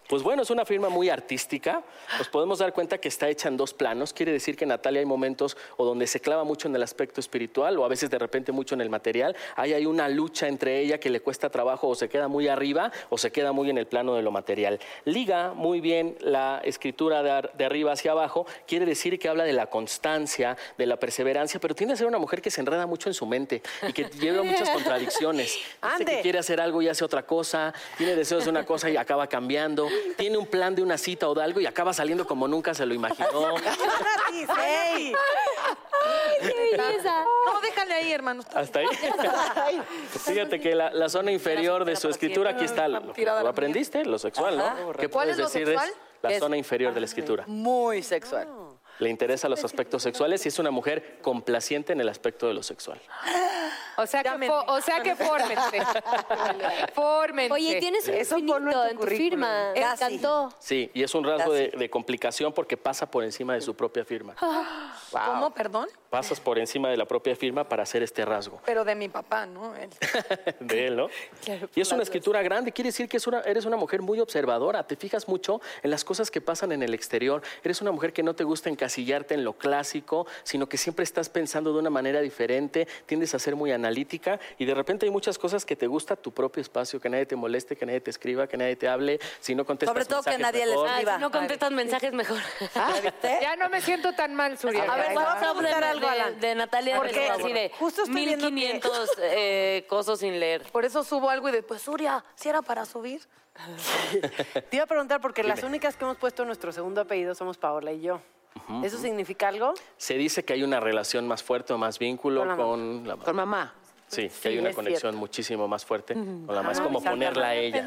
Pues bueno, es una firma muy artística. Nos podemos dar cuenta que está hecha en dos planos. Quiere decir que Natalia hay momentos o donde se clava mucho en el aspecto espiritual o a veces de repente mucho en el material. Ahí hay una lucha entre ella que le cuesta trabajo, o se queda muy arriba o se queda muy en el plano de lo material. Liga muy bien la escritura de, de arriba hacia abajo. Quiere decir que habla de la constancia, de la perseverancia, pero tiende a ser una mujer que se enreda mucho en su mente y que lleva muchas contradicciones. Dice que quiere hacer algo y hace otra cosa. Tiene deseos de una cosa y acaba cambiando. Tiene un plan de una cita o de algo y acaba saliendo como nunca se lo imaginó. ¡Ay, qué belleza! No, déjale ahí, hermanos. Hasta ahí. Fíjate que la, la zona inferior de su escritura, aquí está lo, lo aprendiste, lo sexual, ¿no? ¿Qué puedes decir? Es la zona inferior de la escritura. Muy sexual. Le interesan los aspectos sexuales y es una mujer complaciente en el aspecto de lo sexual. O sea que, o sea que fórmense. Fórmense. Oye, tienes eso en tu, tu firma. Me encantó. Sí, y es un rasgo de, de complicación porque pasa por encima de su propia firma. Wow. ¿Cómo, perdón? Pasas por encima de la propia firma para hacer este rasgo. Pero de mi papá, ¿no? Él. De él, ¿no? Claro, y es una escritura grande. Quiere decir que es una, eres una mujer muy observadora. Te fijas mucho en las cosas que pasan en el exterior. Eres una mujer que no te gusta encargar encasillarte en lo clásico, sino que siempre estás pensando de una manera diferente, tiendes a ser muy analítica y de repente hay muchas cosas que te gusta tu propio espacio, que nadie te moleste, que nadie te escriba, que nadie te hable, si no contestas mensajes mejor. Sobre todo que nadie les escriba. Si no contestas mensajes mejor. Ah, ¿viste? Ya no me siento tan mal, Zuria. A ver, vamos a buscar algo, Alan. De Natalia, porque así de mil quinientos eh, cosas sin leer. Por eso subo algo y después, Zuria, si era para subir. Te iba a preguntar, porque las únicas que hemos puesto en nuestro segundo apellido somos Paola y yo. Uh-huh. ¿Eso significa algo? Se dice que hay una relación más fuerte o más vínculo con la mamá. Con, la mamá. Con mamá. Sí, sí, que hay una conexión cierto. muchísimo más fuerte uh-huh. con la mamá. Ah, es como ponerla a ella.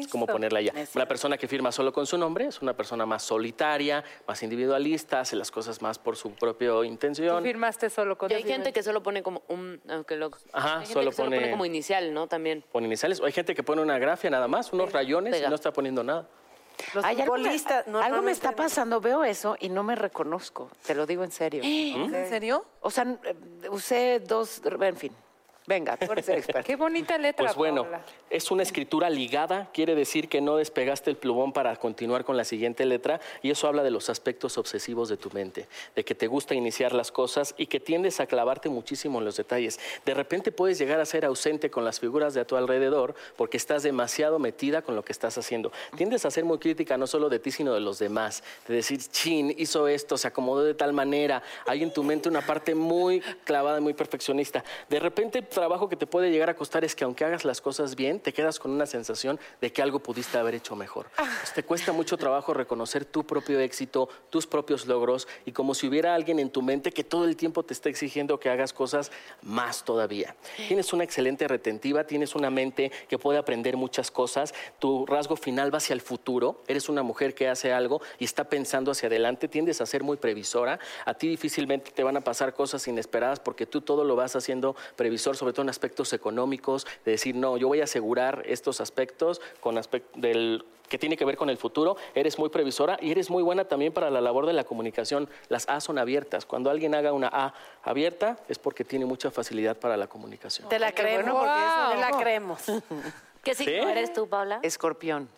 Es como ponerla a ella. Una persona que firma solo con su nombre es una persona más solitaria, más individualista, hace las cosas más por su propia intención. Tú firmaste solo con... Y hay gente que solo pone como un... Oh, qué loco. Ajá, hay gente solo, que solo pone... pone como inicial, ¿no? También. Pone iniciales. O hay gente que pone una grafía nada más, unos rayones Pega. y no está poniendo nada. Hay algo, algo me está pasando, veo eso y no me reconozco, te lo digo en serio. ¿Eh? ¿En serio? O sea, usé dos, en fin. Venga, tú eres el experto. Qué bonita letra. Pues bueno, Paola. Es una escritura ligada, quiere decir que no despegaste el plumón para continuar con la siguiente letra, y eso habla de los aspectos obsesivos de tu mente, de que te gusta iniciar las cosas y que tiendes a clavarte muchísimo en los detalles. De repente puedes llegar a ser ausente con las figuras de a tu alrededor porque estás demasiado metida con lo que estás haciendo. Tiendes a ser muy crítica no solo de ti, sino de los demás, de decir, chin, hizo esto, se acomodó de tal manera. Hay en tu mente una parte muy clavada, muy perfeccionista. De repente el trabajo que te puede llegar a costar es que aunque hagas las cosas bien, te quedas con una sensación de que algo pudiste haber hecho mejor. Entonces, te cuesta mucho trabajo reconocer tu propio éxito, tus propios logros, y como si hubiera alguien en tu mente que todo el tiempo te está exigiendo que hagas cosas más todavía. Tienes una excelente retentiva, tienes una mente que puede aprender muchas cosas, tu rasgo final va hacia el futuro, eres una mujer que hace algo y está pensando hacia adelante, tiendes a ser muy previsora, a ti difícilmente te van a pasar cosas inesperadas porque tú todo lo vas haciendo previsor, sobre todo en aspectos económicos, de decir, no, yo voy a asegurar estos aspectos con aspecto del... que tiene que ver con el futuro, eres muy previsora y eres muy buena también para la labor de la comunicación. Las A son abiertas. Cuando alguien haga una A abierta es porque tiene mucha facilidad para la comunicación. Te la creemos. Wow. Te la creemos. ¿Qué signo eres tú, Paula? Escorpión.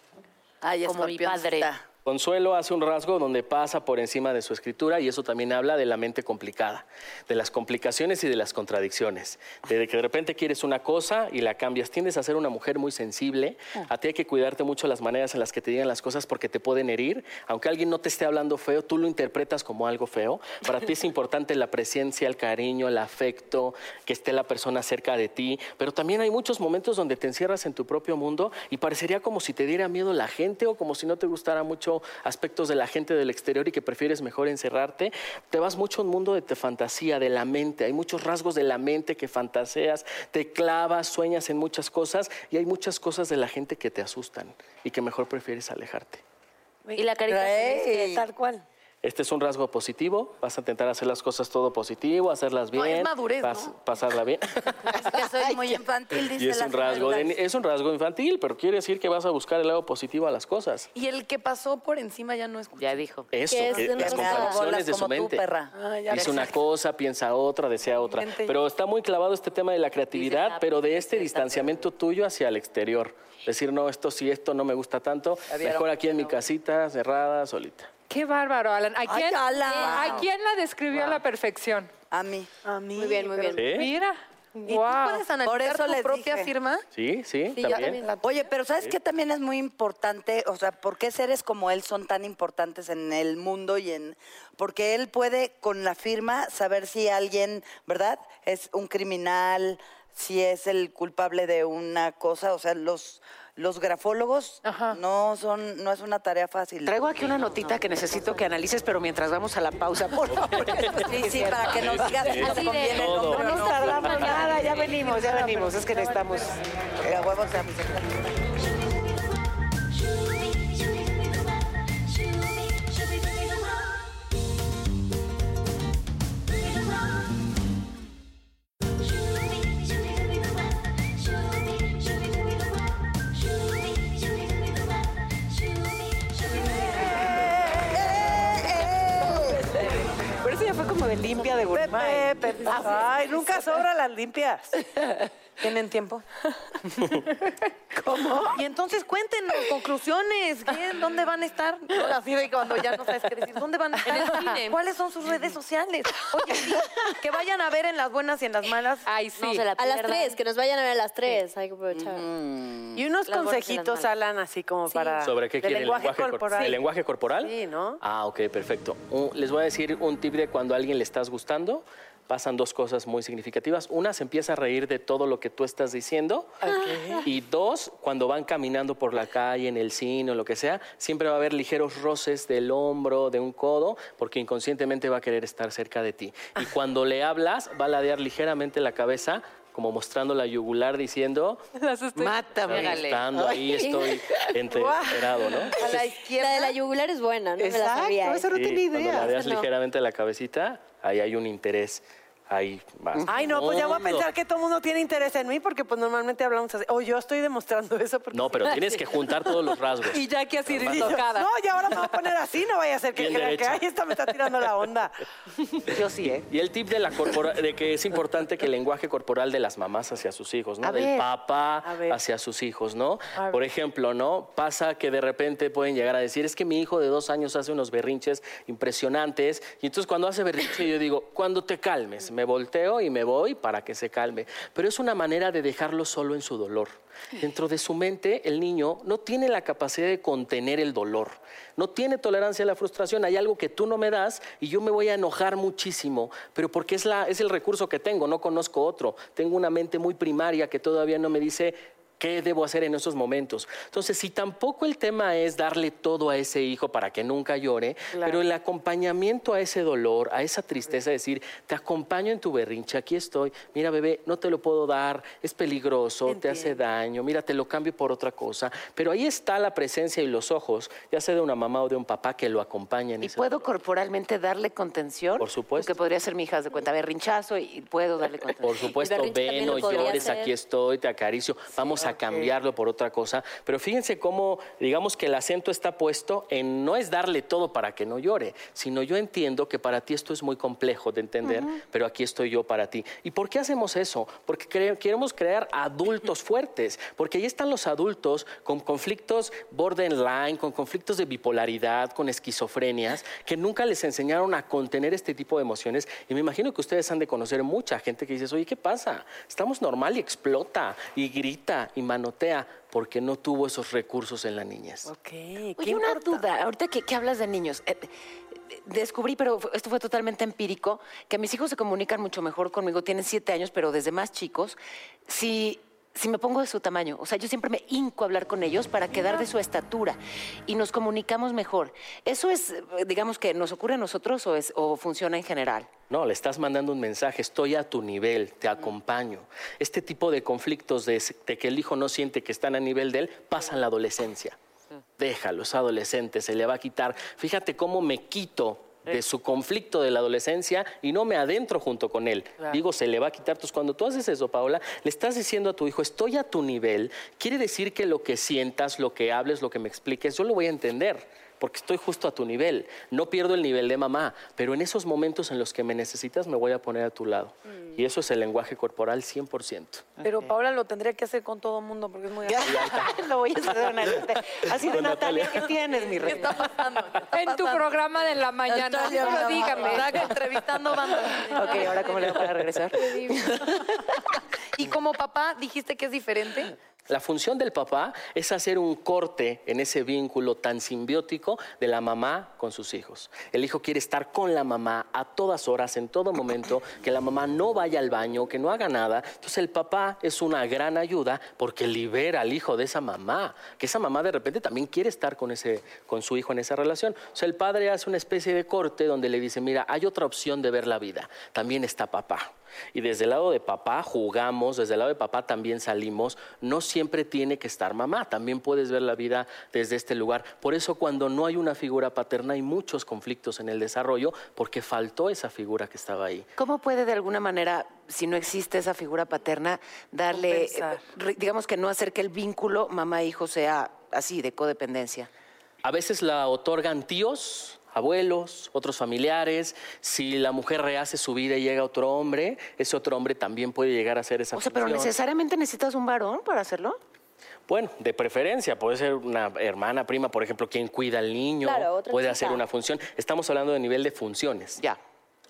Ay, como escorpión mi padre. Está. Consuelo hace un rasgo donde pasa por encima de su escritura y eso también habla de la mente complicada, de las complicaciones y de las contradicciones, de que de repente quieres una cosa y la cambias. Tiendes a ser una mujer muy sensible, a ti hay que cuidarte mucho las maneras en las que te digan las cosas porque te pueden herir. Aunque alguien no te esté hablando feo, tú lo interpretas como algo feo. Para ti es importante la presencia, el cariño, el afecto, que esté la persona cerca de ti, pero también hay muchos momentos donde te encierras en tu propio mundo y parecería como si te diera miedo la gente o como si no te gustara mucho aspectos de la gente del exterior y que prefieres mejor encerrarte. Te vas mucho a un mundo de te fantasía, de la mente. Hay muchos rasgos de la mente que fantaseas, te clavas, sueñas en muchas cosas y hay muchas cosas de la gente que te asustan y que mejor prefieres alejarte. Y la carita es tal cual. Este es un rasgo positivo, vas a intentar hacer las cosas todo positivo, hacerlas bien. No, es madurez, pas, ¿no? Pasarla bien. Es que soy muy infantil, dice y es la un rasgo de, es un rasgo infantil, pero quiere decir que vas a buscar el lado positivo a las cosas. Y el que pasó por encima ya no es... Ya dijo. Eso, es que, las contradicciones de su mente. Ah, dice una cosa, piensa otra, desea otra. Pero está muy clavado este tema de la creatividad, dice, pero de este distanciamiento tuyo hacia el exterior. Decir, no, esto sí, esto no me gusta tanto, mejor aquí en mi casita, cerrada, solita. Qué bárbaro, Alan. ¿A quién, Ay, Alan. Eh, ¿a quién la describió wow. a la perfección? A mí. A mí. Muy bien, muy bien. ¿Sí? Mira. ¿Y wow. tú puedes analizar tu propia dije. firma? Sí, sí, sí también. también. Oye, pero ¿sabes sí. qué también es muy importante? O sea, ¿por qué seres como él son tan importantes en el mundo y en...? Porque él puede, con la firma, saber si alguien, ¿verdad? Es un criminal, si es el culpable de una cosa, o sea, los... Los grafólogos no, son, no es una tarea fácil. Traigo aquí una notita no, no, que necesito que analices, pero mientras vamos a la pausa, por favor. Sí, sí, para que nos digas si nos conviene. No nos tardamos nada, ya venimos, ya venimos. Es que necesitamos... Limpia de gourmet. Pepe, Pepe. Ay, nunca sobra las limpias. ¿Tienen tiempo? ¿Cómo? Y entonces cuéntenos, conclusiones. ¿Qué, ¿Dónde van a estar? Así de cuando ya no sabes qué decir. ¿Dónde van a estar? Cine. ¿Cuáles son sus redes sociales? Oye, sí, que vayan a ver En las buenas y en las malas. Ay, sí. No se la a las tres, que nos vayan a ver a las tres. Sí. Hay que aprovechar. Mm. Y unos las consejitos, Alan, así como sí. para... ¿Sobre qué quiere? ¿El lenguaje corporal? ¿El lenguaje corporal? Sí, ¿no? Ah, ok, perfecto. Uh, les voy a decir un tip de cuando a alguien le estás gustando. Pasan dos cosas muy significativas. Una, se empieza a reír de todo lo que tú estás diciendo. Okay. Y dos, cuando van caminando por la calle, en el cine o lo que sea, siempre va a haber ligeros roces del hombro, de un codo, porque inconscientemente va a querer estar cerca de ti. Y cuando le hablas, va a ladear ligeramente la cabeza, como mostrando la yugular, diciendo... Las estoy... Mátame, dale. Ahí estoy enterado, ¿no? Entonces, a la izquierda. La de la yugular es buena, no Exacto, me la sabía. Exacto, eso no tenía idea. Cuando ladeas no. ligeramente la cabecita... Ahí hay un interés. hay más. Ay, no, pues ya voy a pensar que todo el mundo tiene interés en mí porque pues normalmente hablamos así. O yo estoy demostrando eso. Porque no, pero tienes que juntar todos los rasgos. Y ya que así tocada. No, y ahora me voy a poner así, no vaya a ser que crean que ay, esta me está tirando la onda. Yo sí, ¿eh? Y el tip de la corpora, de que es importante que el lenguaje corporal de las mamás hacia sus hijos, ¿no? A Del ver, papá hacia sus hijos, ¿no? Por ejemplo, ¿no? Pasa que de repente pueden llegar a decir, es que mi hijo de dos años hace unos berrinches impresionantes. Y entonces cuando hace berrinche yo digo, cuando te calmes, me volteo y me voy para que se calme. Pero es una manera de dejarlo solo en su dolor. Dentro de su mente, el niño no tiene la capacidad de contener el dolor. No tiene tolerancia a la frustración. Hay algo que tú no me das y yo me voy a enojar muchísimo. Pero porque es, la, es el recurso que tengo, no conozco otro. Tengo una mente muy primaria que todavía no me dice qué debo hacer en esos momentos. Entonces, si tampoco el tema es darle todo a ese hijo para que nunca llore, claro, pero el acompañamiento a ese dolor, a esa tristeza, decir, te acompaño en tu berrinche, aquí estoy, mira bebé, no te lo puedo dar, es peligroso, entiendo, te hace daño, mira, te lo cambio por otra cosa. Pero ahí está la presencia y los ojos, ya sea de una mamá o de un papá que lo acompañen. ¿Y puedo dolor. corporalmente darle contención? Por supuesto. Porque podría ser mi hija de cuenta, berrinchazo y puedo darle contención. Por supuesto, ven, no llores, hacer. aquí estoy, te acaricio, sí, vamos a cambiarlo por otra cosa, pero fíjense cómo, digamos que el acento está puesto en no es darle todo para que no llore, sino yo entiendo que para ti esto es muy complejo de entender, uh-huh, pero aquí estoy yo para ti. ¿Y por qué hacemos eso? Porque cre- queremos crear adultos fuertes, porque ahí están los adultos con conflictos borderline, con conflictos de bipolaridad, con esquizofrenias, que nunca les enseñaron a contener este tipo de emociones. Y me imagino que ustedes han de conocer mucha gente que dice, oye, ¿qué pasa? Estamos normal y explota y grita y manotea porque no tuvo esos recursos en la niñez. Ok. Oye, una duda. Ahorita que, que hablas de niños, eh, descubrí, pero esto fue totalmente empírico, que mis hijos se comunican mucho mejor conmigo. Tienen siete años, pero desde más chicos. Si... Si me pongo de su tamaño, o sea, yo siempre me hinco a hablar con ellos para quedar de su estatura y nos comunicamos mejor. ¿Eso es, digamos, que nos ocurre a nosotros o, es, o funciona en general? No, le estás mandando un mensaje, estoy a tu nivel, te acompaño. Este tipo de conflictos de, de que el hijo no siente que están a nivel de él pasa en la adolescencia. Déjalo, es adolescente, se le va a quitar. Fíjate cómo me quito de su conflicto de la adolescencia y no me adentro junto con él. Claro. Digo, se le va a quitar. Entonces, cuando tú haces eso, Paola, le estás diciendo a tu hijo, estoy a tu nivel, quiere decir que lo que sientas, lo que hables, lo que me expliques, yo lo voy a entender, porque estoy justo a tu nivel. No pierdo el nivel de mamá, pero en esos momentos en los que me necesitas me voy a poner a tu lado. Mm. Y eso es el lenguaje corporal cien por ciento. Pero okay. Paola lo tendría que hacer con todo el mundo porque es muy alta. Lo voy a hacer una así de Natalia, ¿qué tienes, mi rey? ¿Qué está pasando? ¿Qué está en pasando? Tu programa de la mañana. Natalia, no, pero dígame. Entrevistando bandas. Ok, ¿ahora cómo le voy a regresar? Y como papá, dijiste que es diferente. La función del papá es hacer un corte en ese vínculo tan simbiótico de la mamá con sus hijos. El hijo quiere estar con la mamá a todas horas, en todo momento, que la mamá no vaya al baño, que no haga nada. Entonces el papá es una gran ayuda porque libera al hijo de esa mamá, que esa mamá de repente también quiere estar con, ese, con su hijo en esa relación. O sea, el padre hace una especie de corte donde le dice, mira, hay otra opción de ver la vida, también está papá. Y desde el lado de papá jugamos, desde el lado de papá también salimos. No siempre tiene que estar mamá, también puedes ver la vida desde este lugar. Por eso cuando no hay una figura paterna hay muchos conflictos en el desarrollo porque faltó esa figura que estaba ahí. ¿Cómo puede de alguna manera, si no existe esa figura paterna, darle, eh, digamos que no hacer que el vínculo mamá-hijo sea así, de codependencia? A veces la otorgan tíos, abuelos, otros familiares. Si la mujer rehace su vida y llega otro hombre, ese otro hombre también puede llegar a hacer esa función. O sea, ¿pero necesariamente necesitas un varón para hacerlo? Bueno, de preferencia, puede ser una hermana, prima, por ejemplo, quien cuida al niño, claro, puede hacer una función. Estamos hablando de nivel de funciones. Ya.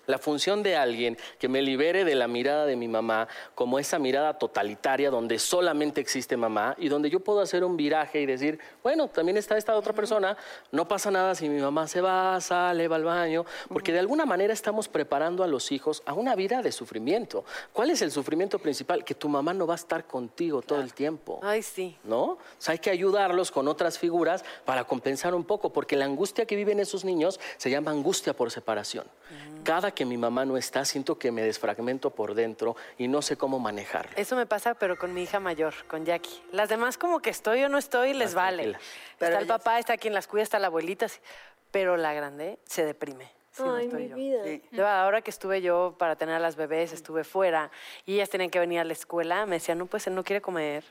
La función de alguien que me libere de la mirada de mi mamá, como esa mirada totalitaria donde solamente existe mamá y donde yo puedo hacer un viraje y decir, bueno, también está esta otra persona, no pasa nada si mi mamá se va, sale, va al baño, porque de alguna manera estamos preparando a los hijos a una vida de sufrimiento. ¿Cuál es el sufrimiento principal? Que tu mamá no va a estar contigo todo el tiempo. Ay, sí. ¿No? O sea, hay que ayudarlos con otras figuras para compensar un poco, porque la angustia que viven esos niños se llama angustia por separación. Cada que mi mamá no está, siento que me desfragmento por dentro y no sé cómo manejarlo. Eso me pasa, pero con mi hija mayor, con Jackie. Las demás como que estoy o no estoy, les vale. Está el papá, está quien las cuida, está la abuelita, pero la grande se deprime. Sí, Ay, no mi yo. vida. Sí. De verdad, ahora que estuve yo para tener a las bebés, estuve fuera y ellas tenían que venir a la escuela. Me decían, no, pues él no quiere comer.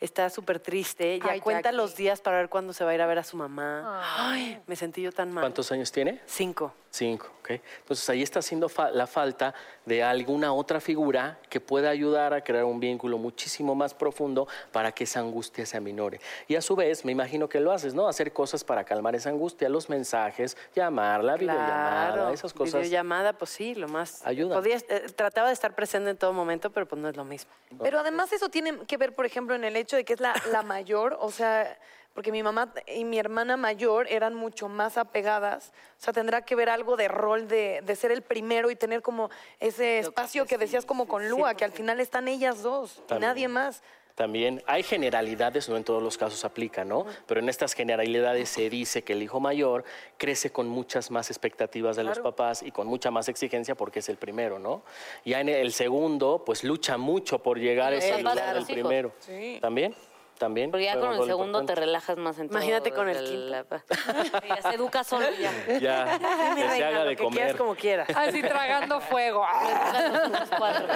Está súper triste. Ya Ay, cuenta Jackie. los días para ver cuándo se va a ir a ver a su mamá. Ay. Ay, me sentí yo tan mal. ¿Cuántos años tiene? Cinco. Cinco, ok. Entonces, ahí está haciendo fa- la falta de alguna otra figura que pueda ayudar a crear un vínculo muchísimo más profundo para que esa angustia se aminore. Y a su vez, me imagino que lo haces, ¿no? Hacer cosas para calmar esa angustia, los mensajes, llamarla, claro. videollamada, esas cosas. Videollamada, pues sí, lo más... Ayuda. Podía, eh, trataba de estar presente en todo momento, pero pues no es lo mismo. Pero además eso tiene que ver, por ejemplo, en el hecho de que es la, la mayor, o sea... Porque mi mamá y mi hermana mayor eran mucho más apegadas. O sea, tendrá que ver algo de rol de, de ser el primero y tener como ese espacio que decías como con Lua, que al final están ellas dos, y nadie más. También hay generalidades, no en todos los casos aplica, ¿no? Pero en estas generalidades se dice que el hijo mayor crece con muchas más expectativas de claro. los papás y con mucha más exigencia porque es el primero, ¿no? Ya en el segundo, pues lucha mucho por llegar a ese lugar del primero. Sí. ¿También? También. Porque ya con el segundo importante. te relajas más en todo. Imagínate con el quinto. La... Ya se educa solo ya. Ya, sí, que reina, se haga de comer. Quieras como quieras. Así tragando fuego.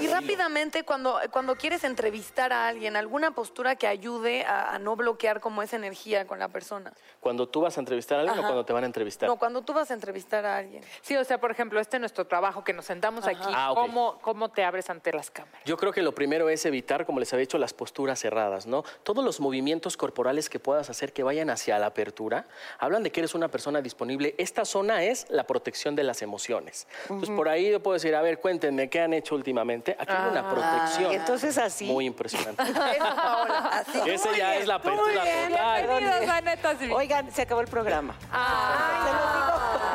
Y rápidamente, cuando, cuando quieres entrevistar a alguien, alguna postura que ayude a, a no bloquear como esa energía con la persona. ¿Cuando tú vas a entrevistar a alguien Ajá. o cuando te van a entrevistar? No, cuando tú vas a entrevistar a alguien. Sí, o sea, por ejemplo, este es nuestro trabajo, que nos sentamos Ajá. aquí. Ah, okay. ¿Cómo, ¿Cómo te abres ante las cámaras? Yo creo que lo primero es evitar, como les había dicho, las posturas cerradas, ¿no? Todos los movimientos corporales que puedas hacer que vayan hacia la apertura, hablan de que eres una persona disponible. Esta zona es la protección de las emociones. Uh-huh. Entonces, por ahí yo puedo decir, a ver, cuéntenme, ¿qué han hecho últimamente? Aquí ah, hay una protección. Entonces, así. Muy impresionante. Esa ya bien, es la apertura total. Oigan, se acabó el programa. Ah, se los digo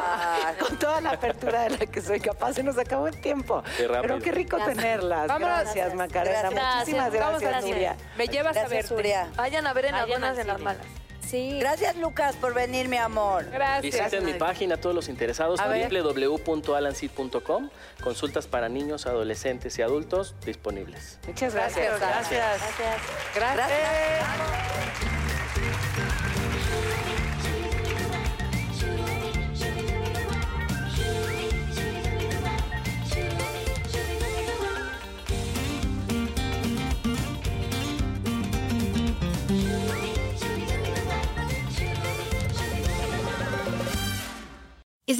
con toda la apertura de la que soy capaz. Se nos acabó el tiempo. Qué rápido. Pero qué rico gracias. tenerlas. Vámonos. Gracias, Macarena. Gracias. Muchísimas gracias, gracias. Zuria. Me llevas gracias, a ver. Zuria. Vayan a ver En las buenas y en las malas. Sí. Gracias, Lucas, por venir, mi amor. Gracias. Visiten mi página, todos los interesados, doble u doble u doble u punto alan seed punto com. Consultas para niños, adolescentes y adultos disponibles. Muchas gracias. Gracias. Gracias. Gracias. gracias. gracias. Is